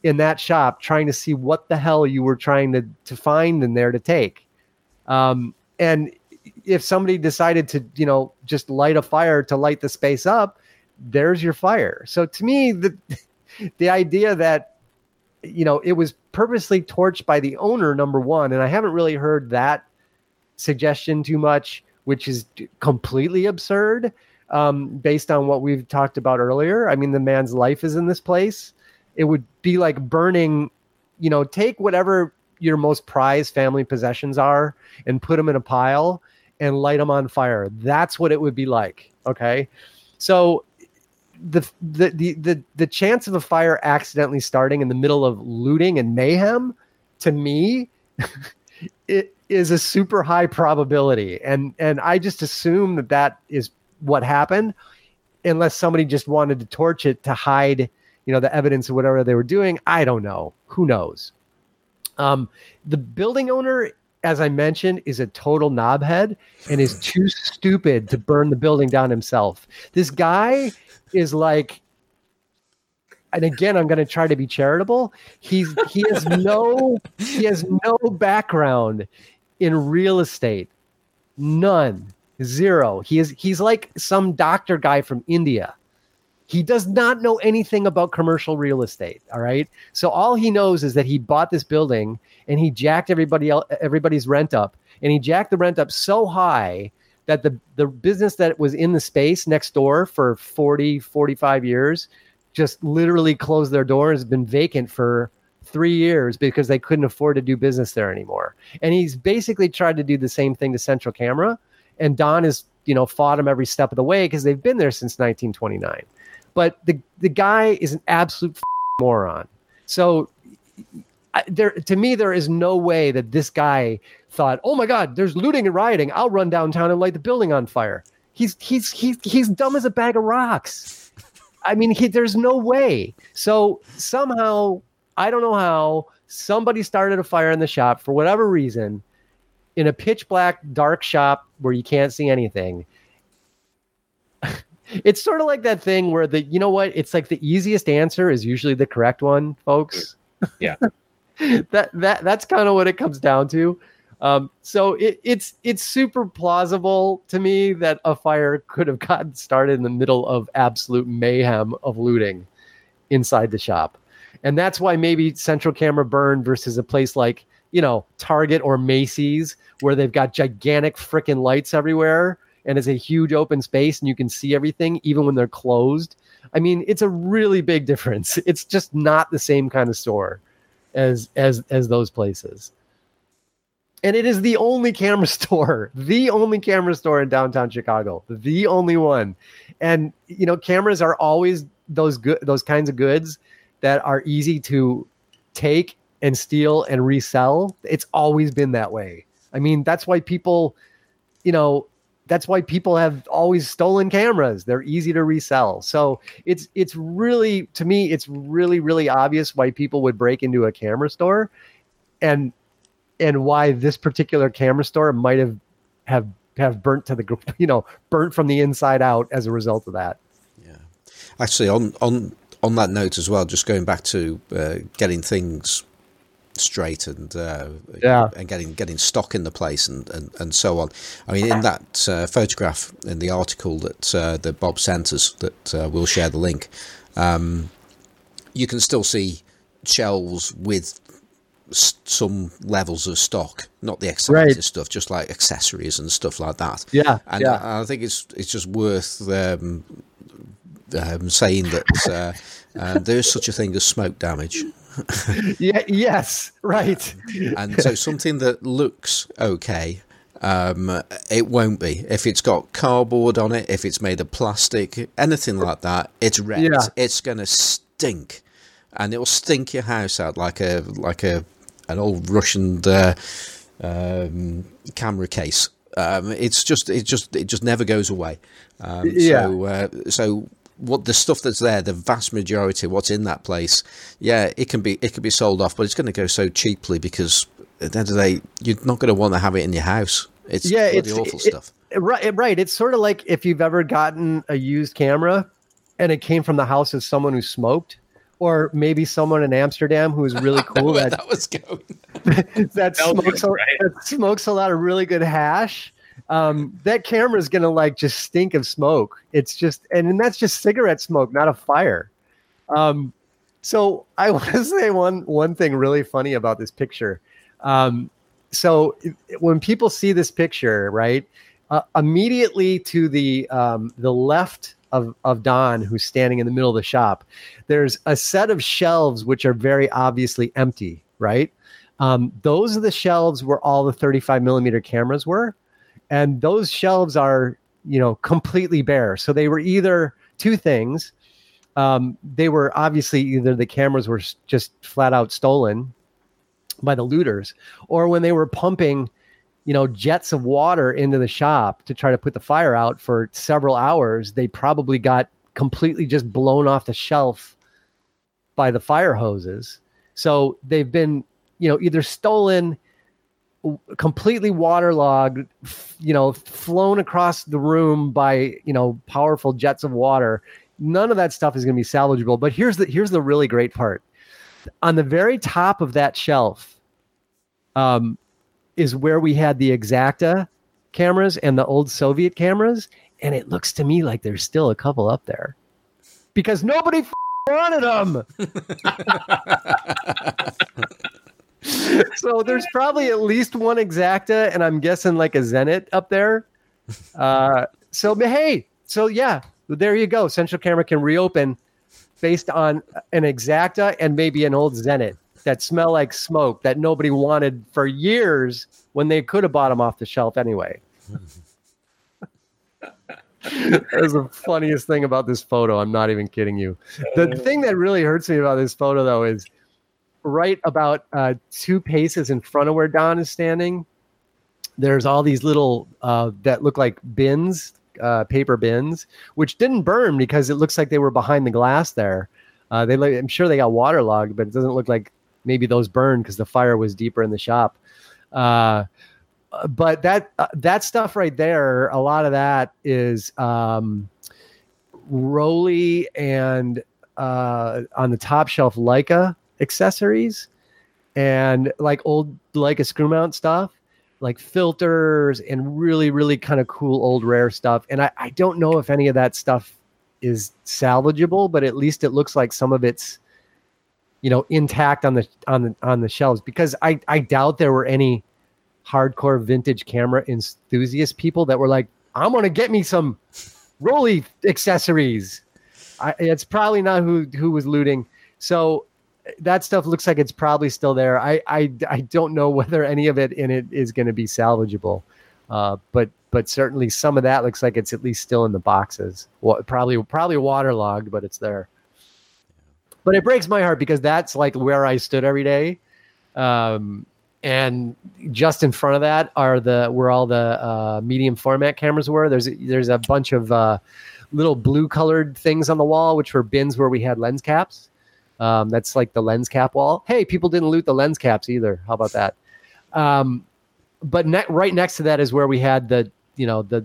in that shop, trying to see what the hell you were trying to find in there to take. And if somebody decided to, just light a fire to light the space up, there's your fire. So to me, the idea that, it was purposely torched by the owner, number one, and I haven't really heard that suggestion too much, which is completely absurd, based on what we've talked about earlier. I mean, the man's life is in this place. It would be like burning, take whatever your most prized family possessions are and put them in a pile and light them on fire. That's what it would be like. Okay. So the chance of a fire accidentally starting in the middle of looting and mayhem, to me, it is a super high probability. And I just assume that is what happened, unless somebody just wanted to torch it to hide, the evidence of whatever they were doing. I don't know. Who knows? The building owner, as I mentioned, is a total knobhead and is too stupid to burn the building down himself. This guy is like, and again, I'm going to try to be charitable. He has no background in real estate. None. Zero. He's like some doctor guy from India. He does not know anything about commercial real estate. All right. So all he knows is that he bought this building and he jacked everybody's rent up, and he jacked the rent up so high that the business that was in the space next door for 40, 45 years just literally closed their doors, has been vacant for 3 years because they couldn't afford to do business there anymore. And he's basically tried to do the same thing to Central Camera. And Don has, you know, fought him every step of the way because they've been there since 1929. But the guy is an absolute moron. So to me, there is no way that this guy thought, oh my God, there's looting and rioting. I'll run downtown and light the building on fire. He's dumb as a bag of rocks. I mean, there's no way. So somehow, I don't know how, somebody started a fire in the shop for whatever reason in a pitch black, dark shop where you can't see anything. It's sort of like that thing where the, you know what? It's like the easiest answer is usually the correct one, folks. Yeah. That's kind of what it comes down to. So it's super plausible to me that a fire could have gotten started in the middle of absolute mayhem of looting inside the shop. And that's why maybe Central Camera burned versus a place like, you know, Target or Macy's, where they've got gigantic frickin' lights everywhere. And it's a huge open space and you can see everything even when they're closed. I mean, it's a really big difference. It's just not the same kind of store as those places. And it is the only camera store in downtown Chicago, the only one. And, you know, cameras are always those kinds of goods that are easy to take and steal and resell. It's always been that way. I mean, that's why people have always stolen cameras. They're easy to resell. So it's really, to me, it's really, really obvious why people would break into a camera store and why this particular camera store might have burnt to the, you know, burnt from the inside out as a result of that. Yeah. Actually, on that note as well, just going back to getting things straight and getting stock in the place and so on. I mean, in that photograph in the article that Bob sent us, that we'll share the link, you can still see shelves with some levels of stock, not the exciting stuff, just like accessories and stuff like that. Yeah, and yeah. I think it's just worth saying that there is such a thing as smoke damage. Yeah. Yes. Right. And so something that looks okay, it won't be if it's got cardboard on it, if it's made of plastic, anything like that. It's red. Yeah. It's going to stink, and it will stink your house out like an old Russian camera case. It just never goes away. So. What the stuff that's there, the vast majority of what's in that place, yeah, it can be sold off, but it's going to go so cheaply because at the end of the day, you're not going to want to have it in your house. It's awful stuff. Right. It's sort of like if you've ever gotten a used camera and it came from the house of someone who smoked, or maybe someone in Amsterdam who was really cool. that was going. That smokes a lot of really good hash. That camera is going to just stink of smoke. It's just, and that's just cigarette smoke, not a fire. So I want to say one thing really funny about this picture. So when people see this picture, right, immediately to the left of Don, who's standing in the middle of the shop, there's a set of shelves, which are very obviously empty, right? Those are the shelves where all the 35 millimeter cameras were. And those shelves are, you know, completely bare. So they were either two things. They were obviously either the cameras were just flat out stolen by the looters, or when they were pumping, you know, jets of water into the shop to try to put the fire out for several hours, they probably got completely just blown off the shelf by the fire hoses. So they've been, you know, either stolen, completely waterlogged, you know, flown across the room by, you know, powerful jets of water. None of that stuff is going to be salvageable. But here's the really great part. On the very top of that shelf is where we had the Exacta cameras and the old Soviet cameras. And it looks to me like there's still a couple up there because nobody wanted them. So there's probably at least one Exacta, and I'm guessing like a Zenit up there. So yeah, there you go. Central Camera can reopen based on an Exacta and maybe an old Zenit that smell like smoke that nobody wanted for years when they could have bought them off the shelf anyway. That was the funniest thing about this photo. I'm not even kidding you. The thing that really hurts me about this photo, though, is right about 2 paces in front of where Don is standing, there's all these little that look like bins, paper bins, which didn't burn because it looks like they were behind the glass there. I'm sure they got waterlogged, but it doesn't look like maybe those burned because the fire was deeper in the shop. But that stuff right there, a lot of that is Rollei and on the top shelf Leica accessories and like old Leica screw mount stuff, like filters and really, really kind of cool old rare stuff. And I don't know if any of that stuff is salvageable, but at least it looks like some of it's, you know, intact on the shelves, because I doubt there were any hardcore vintage camera enthusiast people that were like, I'm going to get me some Rollei accessories. It's probably not who was looting. So that stuff looks like it's probably still there. I don't know whether any of it in it is going to be salvageable. But certainly some of that looks like it's at least still in the boxes. Well, probably waterlogged, but it's there. But it breaks my heart because that's like where I stood every day. And just in front of that where all the medium format cameras were. There's a bunch of little blue colored things on the wall, which were bins where we had lens caps. That's like the lens cap wall. Hey, people didn't loot the lens caps either. How about that? But right next to that is where we had the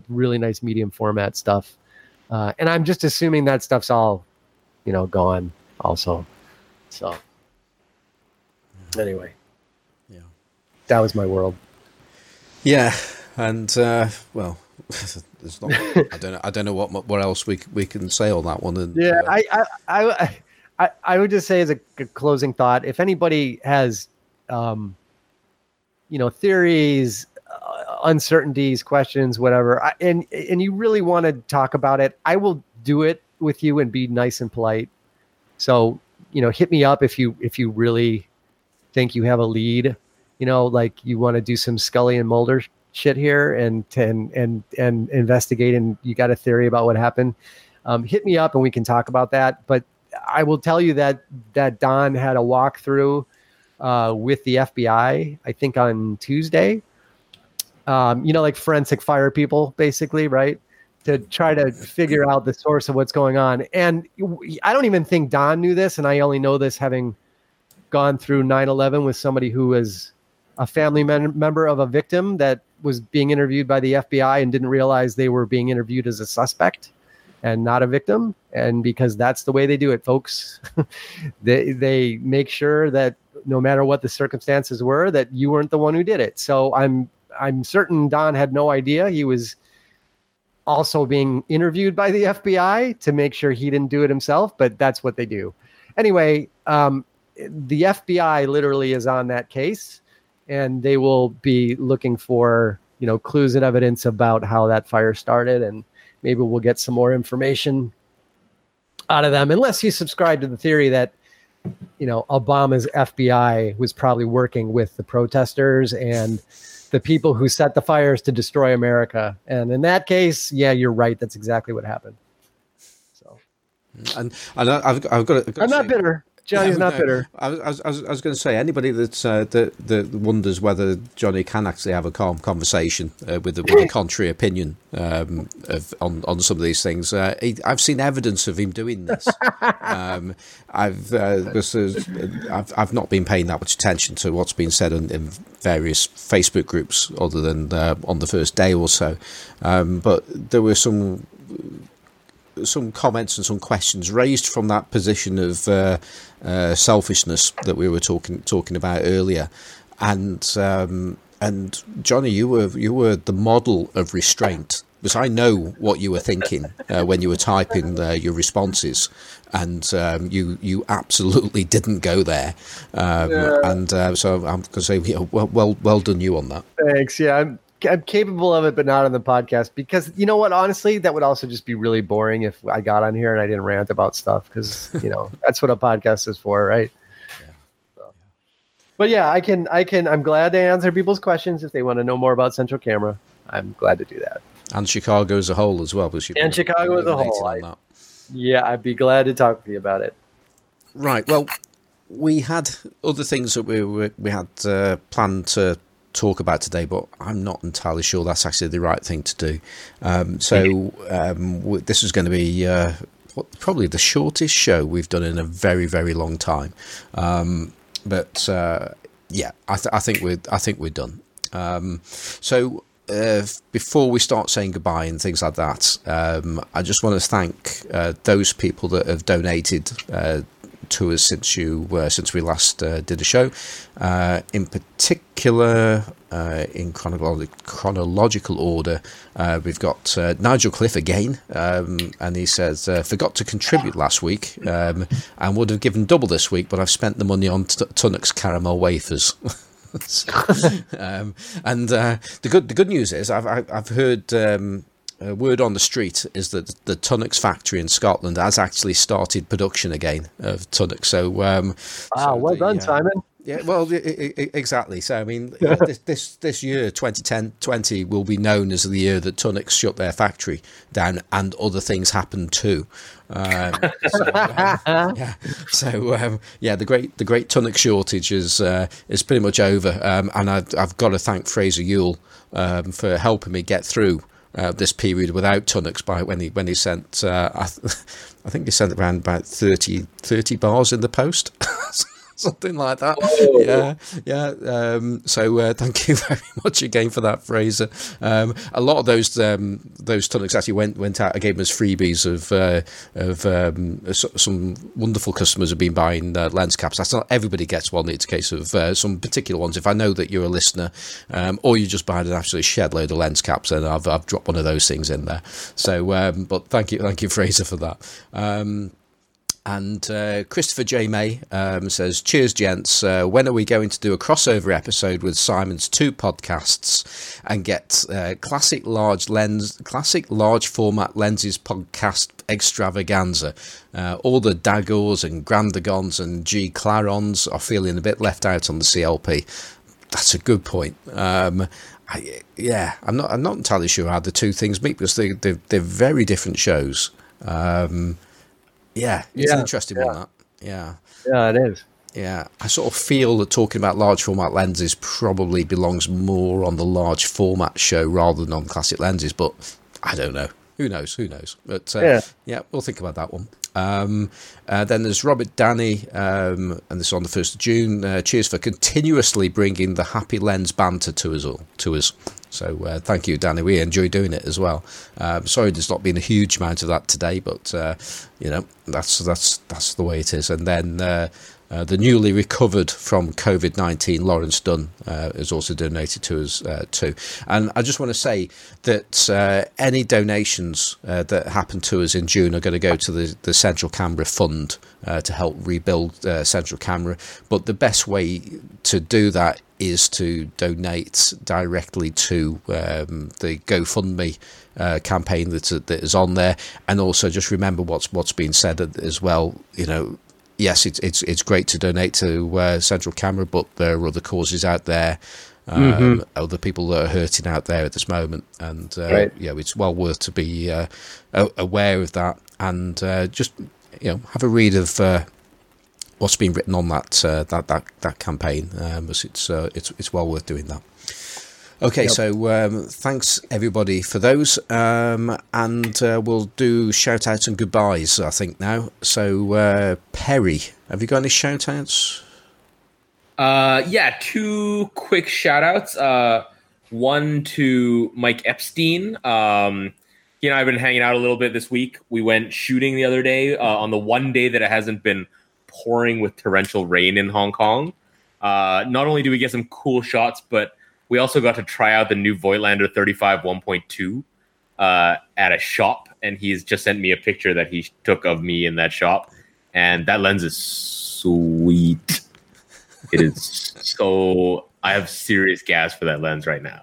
really nice medium format stuff. And I'm just assuming that stuff's all, gone also. So anyway. That was my world. Yeah, and there's not. I don't know what else we can say on that one. And, yeah, I would just say as a closing thought, if anybody has, theories, uncertainties, questions, whatever, and you really want to talk about it, I will do it with you and be nice and polite. So hit me up if you really think you have a lead. Like you want to do some Scully and Mulder shit here and investigate, and you got a theory about what happened, hit me up and we can talk about that. But I will tell you that Don had a walkthrough with the FBI, I think on Tuesday, like forensic fire people basically, right? To try to figure out the source of what's going on. And I don't even think Don knew this. And I only know this having gone through 9/11 with somebody who was a family member of a victim that was being interviewed by the FBI and didn't realize they were being interviewed as a suspect and not a victim. And because that's the way they do it, folks, they make sure that no matter what the circumstances were, that you weren't the one who did it. So I'm certain Don had no idea. He was also being interviewed by the FBI to make sure he didn't do it himself, but that's what they do. Anyway, the FBI literally is on that case. And they will be looking for, clues and evidence about how that fire started. And maybe we'll get some more information out of them. Unless you subscribe to the theory that, Obama's FBI was probably working with the protesters and the people who set the fires to destroy America. And in that case, yeah, you're right. That's exactly what happened. So, and I've got I'm not bitter. Johnny's not bitter. I was going to say, anybody that wonders whether Johnny can actually have a calm conversation with a contrary opinion on some of these things, I've seen evidence of him doing this. I've not been paying that much attention to what's been said in various Facebook groups, other than on the first day or so. But there were some comments and some questions raised from that position of selfishness that we were talking about earlier, and Johnny, you were the model of restraint, because I know what you were thinking when you were typing your responses, and you absolutely didn't go there. So I'm going to say, well done you on that. Thanks. Yeah, I'm capable of it, but not on the podcast, because you know what? Honestly, that would also just be really boring if I got on here and I didn't rant about stuff, because you know that's what a podcast is for, right? Yeah. So. But yeah, I can. I'm glad to answer people's questions if they want to know more about Central Camera. I'm glad to do that. And Chicago as a whole as well. And Chicago as a whole. Yeah, I'd be glad to talk to you about it. Right. Well, we had other things that we had planned to talk about today, but I'm not entirely sure that's actually the right thing to do. This is going to be probably the shortest show we've done in a very, very long time. I think we're done. Before we start saying goodbye and things like that, I just want to thank those people that have donated to us since we last did a show. In particular, in chronological order, we've got Nigel Cliff again, and he says, forgot to contribute last week, and would have given double this week, but I've spent the money on Tunnocks caramel wafers. The good news is I've heard word on the street is that the Tunnocks factory in Scotland has actually started production again of Tunnocks. So well done, Simon. Yeah, well, exactly. So I mean, this year, 2020, will be known as the year that Tunnocks shut their factory down, and other things happened too. The great Tunnocks shortage is pretty much over. And I've got to thank Fraser Yule for helping me get through this period without Tunnocks by when he sent I think he sent around about 30 bars in the post. Something like that. Whoa. Thank you very much again for that, Fraser. A lot of those Tunnocks actually went out. I gave them as freebies of some wonderful customers have been buying lens caps. That's not everybody gets one. It's a case of some particular ones. If I know that you're a listener, or you just buy an absolute shed load of lens caps, and I've dropped one of those things in there. So but thank you Fraser for that. And Christopher J. May says, cheers, gents. When are we going to do a crossover episode with Simon's two podcasts and get classic large format lenses podcast extravaganza? All the Daggles and Grandagons and G Clarons are feeling a bit left out on the CLP. That's a good point. I'm not entirely sure how the two things meet, because they're very different shows. An interesting one, that. Yeah, it is. Yeah, I sort of feel that talking about large format lenses probably belongs more on the large format show rather than on classic lenses, but I don't know. Who knows? But we'll think about that one. Then there's Robert Danny, and this is on the 1st of June. Cheers for continuously bringing the happy lens banter to us. So thank you, Danny. We enjoy doing it as well. Sorry, there's not been a huge amount of that today, but that's the way it is. And then the newly recovered from COVID-19 Lawrence Dunn has also donated to us too. And I just want to say that any donations that happen to us in June are going to go to the Central Camera Fund to help rebuild Central Camera. But the best way to do that is to donate directly to the GoFundMe campaign that is on there. And also just remember what's been said as well. You know, yes, it's great to donate to Central Camera, but there are other causes out there, other people that are hurting out there at this moment, and it's well worth to be aware of that, and just have a read of what's been written on that campaign. It's well worth doing that. Okay, yep. So thanks everybody for those, and we'll do shout outs and goodbyes, I think, now. So Perry, have you got any shout outs? Two quick shout outs. One to Mike Epstein. He and I have been hanging out a little bit this week. We went shooting the other day on the one day that it hasn't been pouring with torrential rain in Hong Kong. Not only do we get some cool shots, but we also got to try out the new Voigtländer 35 1.2 at a shop, and he's just sent me a picture that he took of me in that shop, and that lens is sweet. It is so... I have serious gas for that lens right now.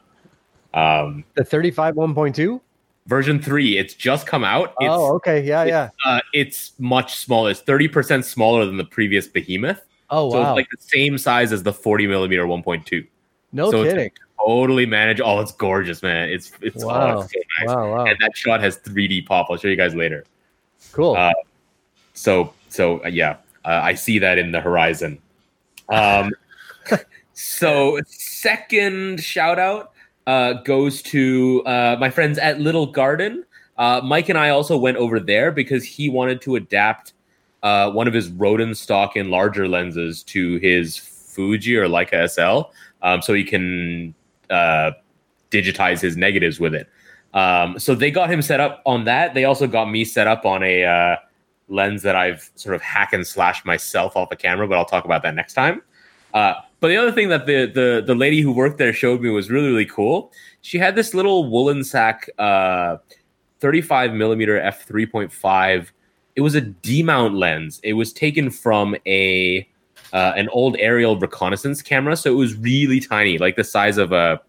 The 35 1.2 version 3. It's just come out. It's much smaller. It's 30% smaller than the previous behemoth. Oh, wow. So it's like the same size as the 40 millimeter 1.2. No so kidding. It's like totally manageable. Oh, it's gorgeous, man. It's wow. Oh, it's so nice. Wow. And that shot has 3D pop. I'll show you guys later. Cool. I see that in the horizon. So second shout out goes to my friends at Little Garden. Mike and I also went over there because he wanted to adapt one of his Rodenstock and larger lenses to his Fuji or Leica SL, so he can digitize his negatives with it. So they got him set up on that. They also got me set up on a lens that I've sort of hack and slash myself off a camera, but I'll talk about that next time. But the other thing that the lady who worked there showed me was really, really cool. She had this little woolen sack 35 millimeter f3.5. It was a demount lens. It was taken from an old aerial reconnaissance camera, so it was really tiny, like the size of the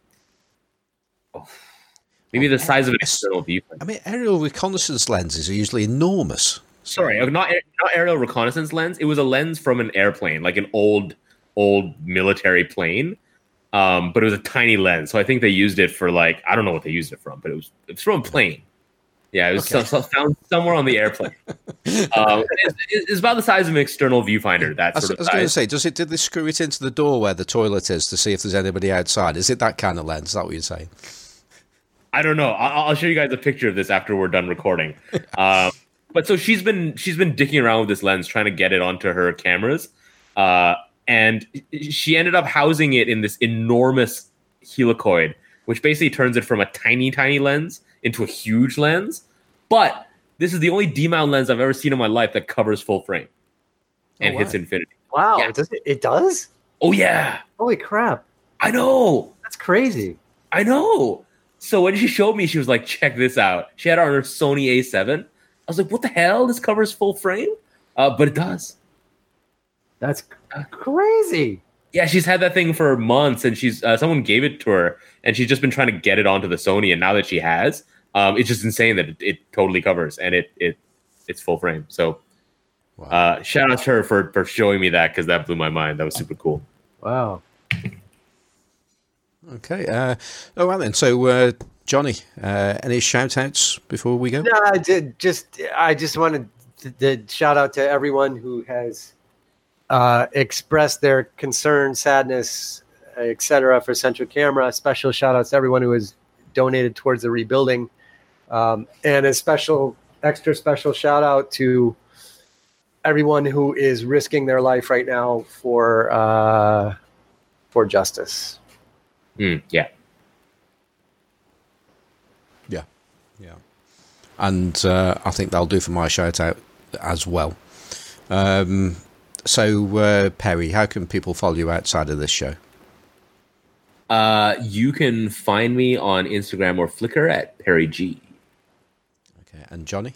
size of an external viewfinder. I mean, aerial reconnaissance lenses are usually enormous. Sorry, not aerial reconnaissance lens. It was a lens from an airplane, like an old military plane, but it was a tiny lens. So I think they used it for, like, I don't know what they used it from, but it was from a plane. Yeah, it was found somewhere on the airplane. It's about the size of an external viewfinder. I was going to say, did they screw it into the door where the toilet is to see if there's anybody outside? Is it that kind of lens? Is that what you're saying? I don't know. I'll show you guys a picture of this after we're done recording. But so she's been dicking around with this lens, trying to get it onto her cameras, and she ended up housing it in this enormous helicoid, which basically turns it from a tiny, tiny lens into a huge lens. But this is the only demount lens I've ever seen in my life that covers full frame and hits infinity. Wow. Yeah. Does it? Oh, yeah. Holy crap. I know. That's crazy. I know. So when she showed me, she was like, check this out. She had it on her Sony A7. I was like, what the hell? This covers full frame? But it does. That's crazy. Yeah, she's had that thing for months, and she's someone gave it to her, and she's just been trying to get it onto the Sony, and now that she has, it's just insane that it totally covers, and it's full frame. So wow. Shout out to her for showing me that, because that blew my mind. That was super cool. Wow. Okay. All right, then. So, Johnny, any shout-outs before we go? No, I just wanted to shout out to everyone who has express their concern, sadness, etc. for Central Camera. Special shout outs to everyone who has donated towards the rebuilding, and a extra special shout out to everyone who is risking their life right now for justice. Yeah. And I think that'll do for my shout out as well. So, Perry, how can people follow you outside of this show? You can find me on Instagram or Flickr at Perry G. Okay, and Johnny?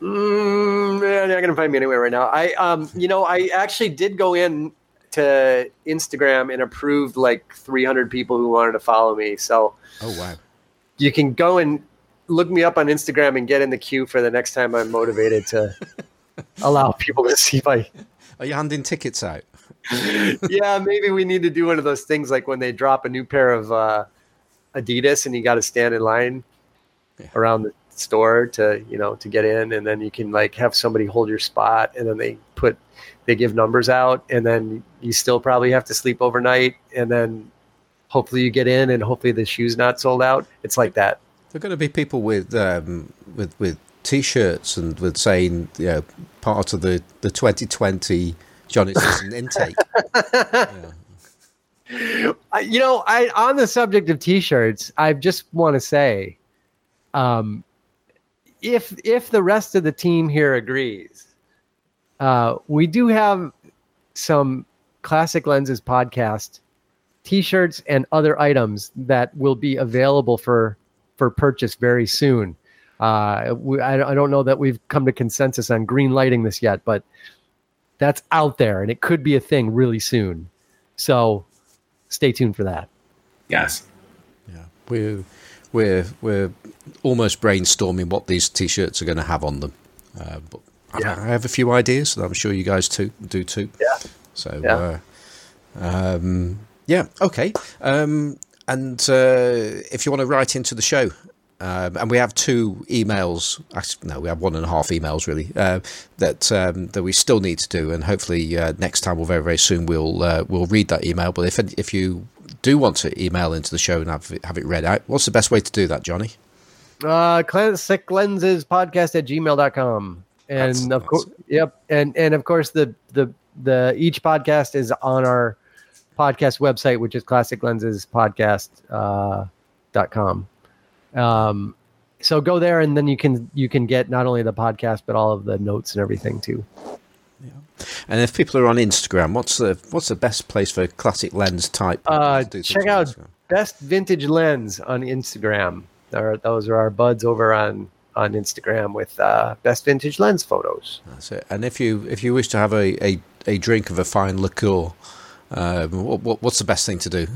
You're not going to find me anywhere right now. I actually did go in to Instagram and approved like 300 people who wanted to follow me. So, oh wow! You can go and look me up on Instagram and get in the queue for the next time I'm motivated to allow people to see my... Are you handing tickets out? Yeah, maybe we need to do one of those things like when they drop a new pair of Adidas and you got to stand in line around the store to get in, and then you can like have somebody hold your spot, and then they give numbers out, and then you still probably have to sleep overnight, and then hopefully you get in, and hopefully the shoe's not sold out. It's like that. There are going to be people with T-shirts and with saying, you know, part of the 2020 Johnny Sisson intake. Yeah. On the subject of T-shirts, I just want to say, if the rest of the team here agrees, we do have some Classic Lenses podcast T-shirts and other items that will be available for purchase very soon. I don't know that we've come to consensus on green lighting this yet, but that's out there and it could be a thing really soon. So stay tuned for that. Yes. Yeah. We're almost brainstorming what these T-shirts are going to have on them. But yeah. I have a few ideas, and I'm sure you guys do too. Yeah. So, yeah. Yeah, okay. And if you want to write into the show, and we have two emails. Actually, no, we have 1.5 emails really that we still need to do, and hopefully next time or very very soon we'll read that email. But if you do want to email into the show and have it read out, what's the best way to do that, Johnny? Classic Lenses Podcast at gmail.com, and that's, of course, yep, and of course the each podcast is on our podcast website, which is classiclensespodcast.com. So go there, and then you can get not only the podcast but all of the notes and everything too. Yeah. And if people are on Instagram, what's the best place for classic lens type? Check out Best Vintage Lens on Instagram. Those are our buds over on Instagram with Best Vintage Lens photos. That's it. And if you wish to have a drink of a fine liqueur, what's the best thing to do?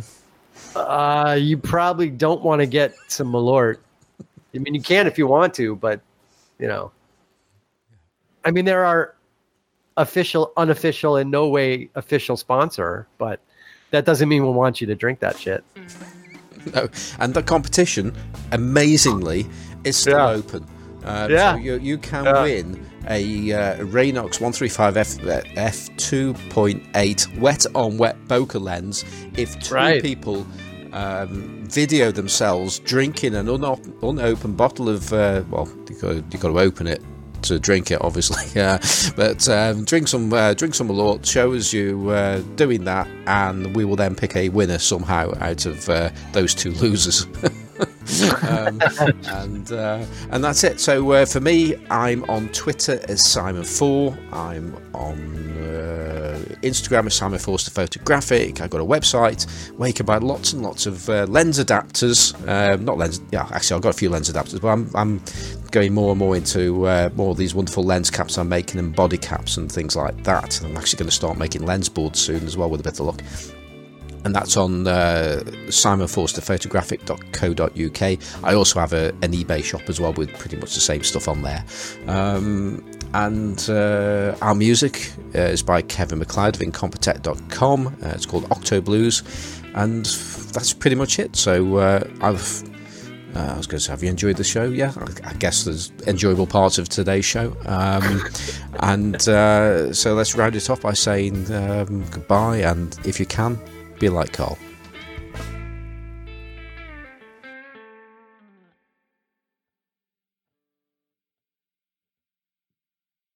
You probably don't want to get some Malort. I mean, you can if you want to, but, you know. I mean, there are official, unofficial, and no way official sponsor, but that doesn't mean we'll want you to drink that shit. No. And the competition, amazingly, is still open. Yeah. So you can win a Raynox 135mm f2.8 wet-on-wet bokeh lens if two people video themselves drinking an unopened bottle of... well, you've got to open it to drink it, obviously. But drink some Malort, show us you doing that, and we will then pick a winner somehow out of those two losers. And that's it. So for me, I'm on Twitter as Simon4. I'm on Instagram as Simon Forster Photographic. I've got a website where you can buy lots and lots of lens adapters. Actually, I've got a few lens adapters, but I'm going more and more into more of these wonderful lens caps I'm making, and body caps and things like that. And I'm actually going to start making lens boards soon as well, with a bit of luck. And that's on simonforsterphotographic.co.uk. I also have an eBay shop as well, with pretty much the same stuff on there. And our music is by Kevin MacLeod of incompetech.com. It's called Octo Blues, and that's pretty much it. So I was going to say, have you enjoyed the show? Yeah, I guess there's enjoyable parts of today's show. So let's round it off by saying goodbye, and if you can, be like Carl.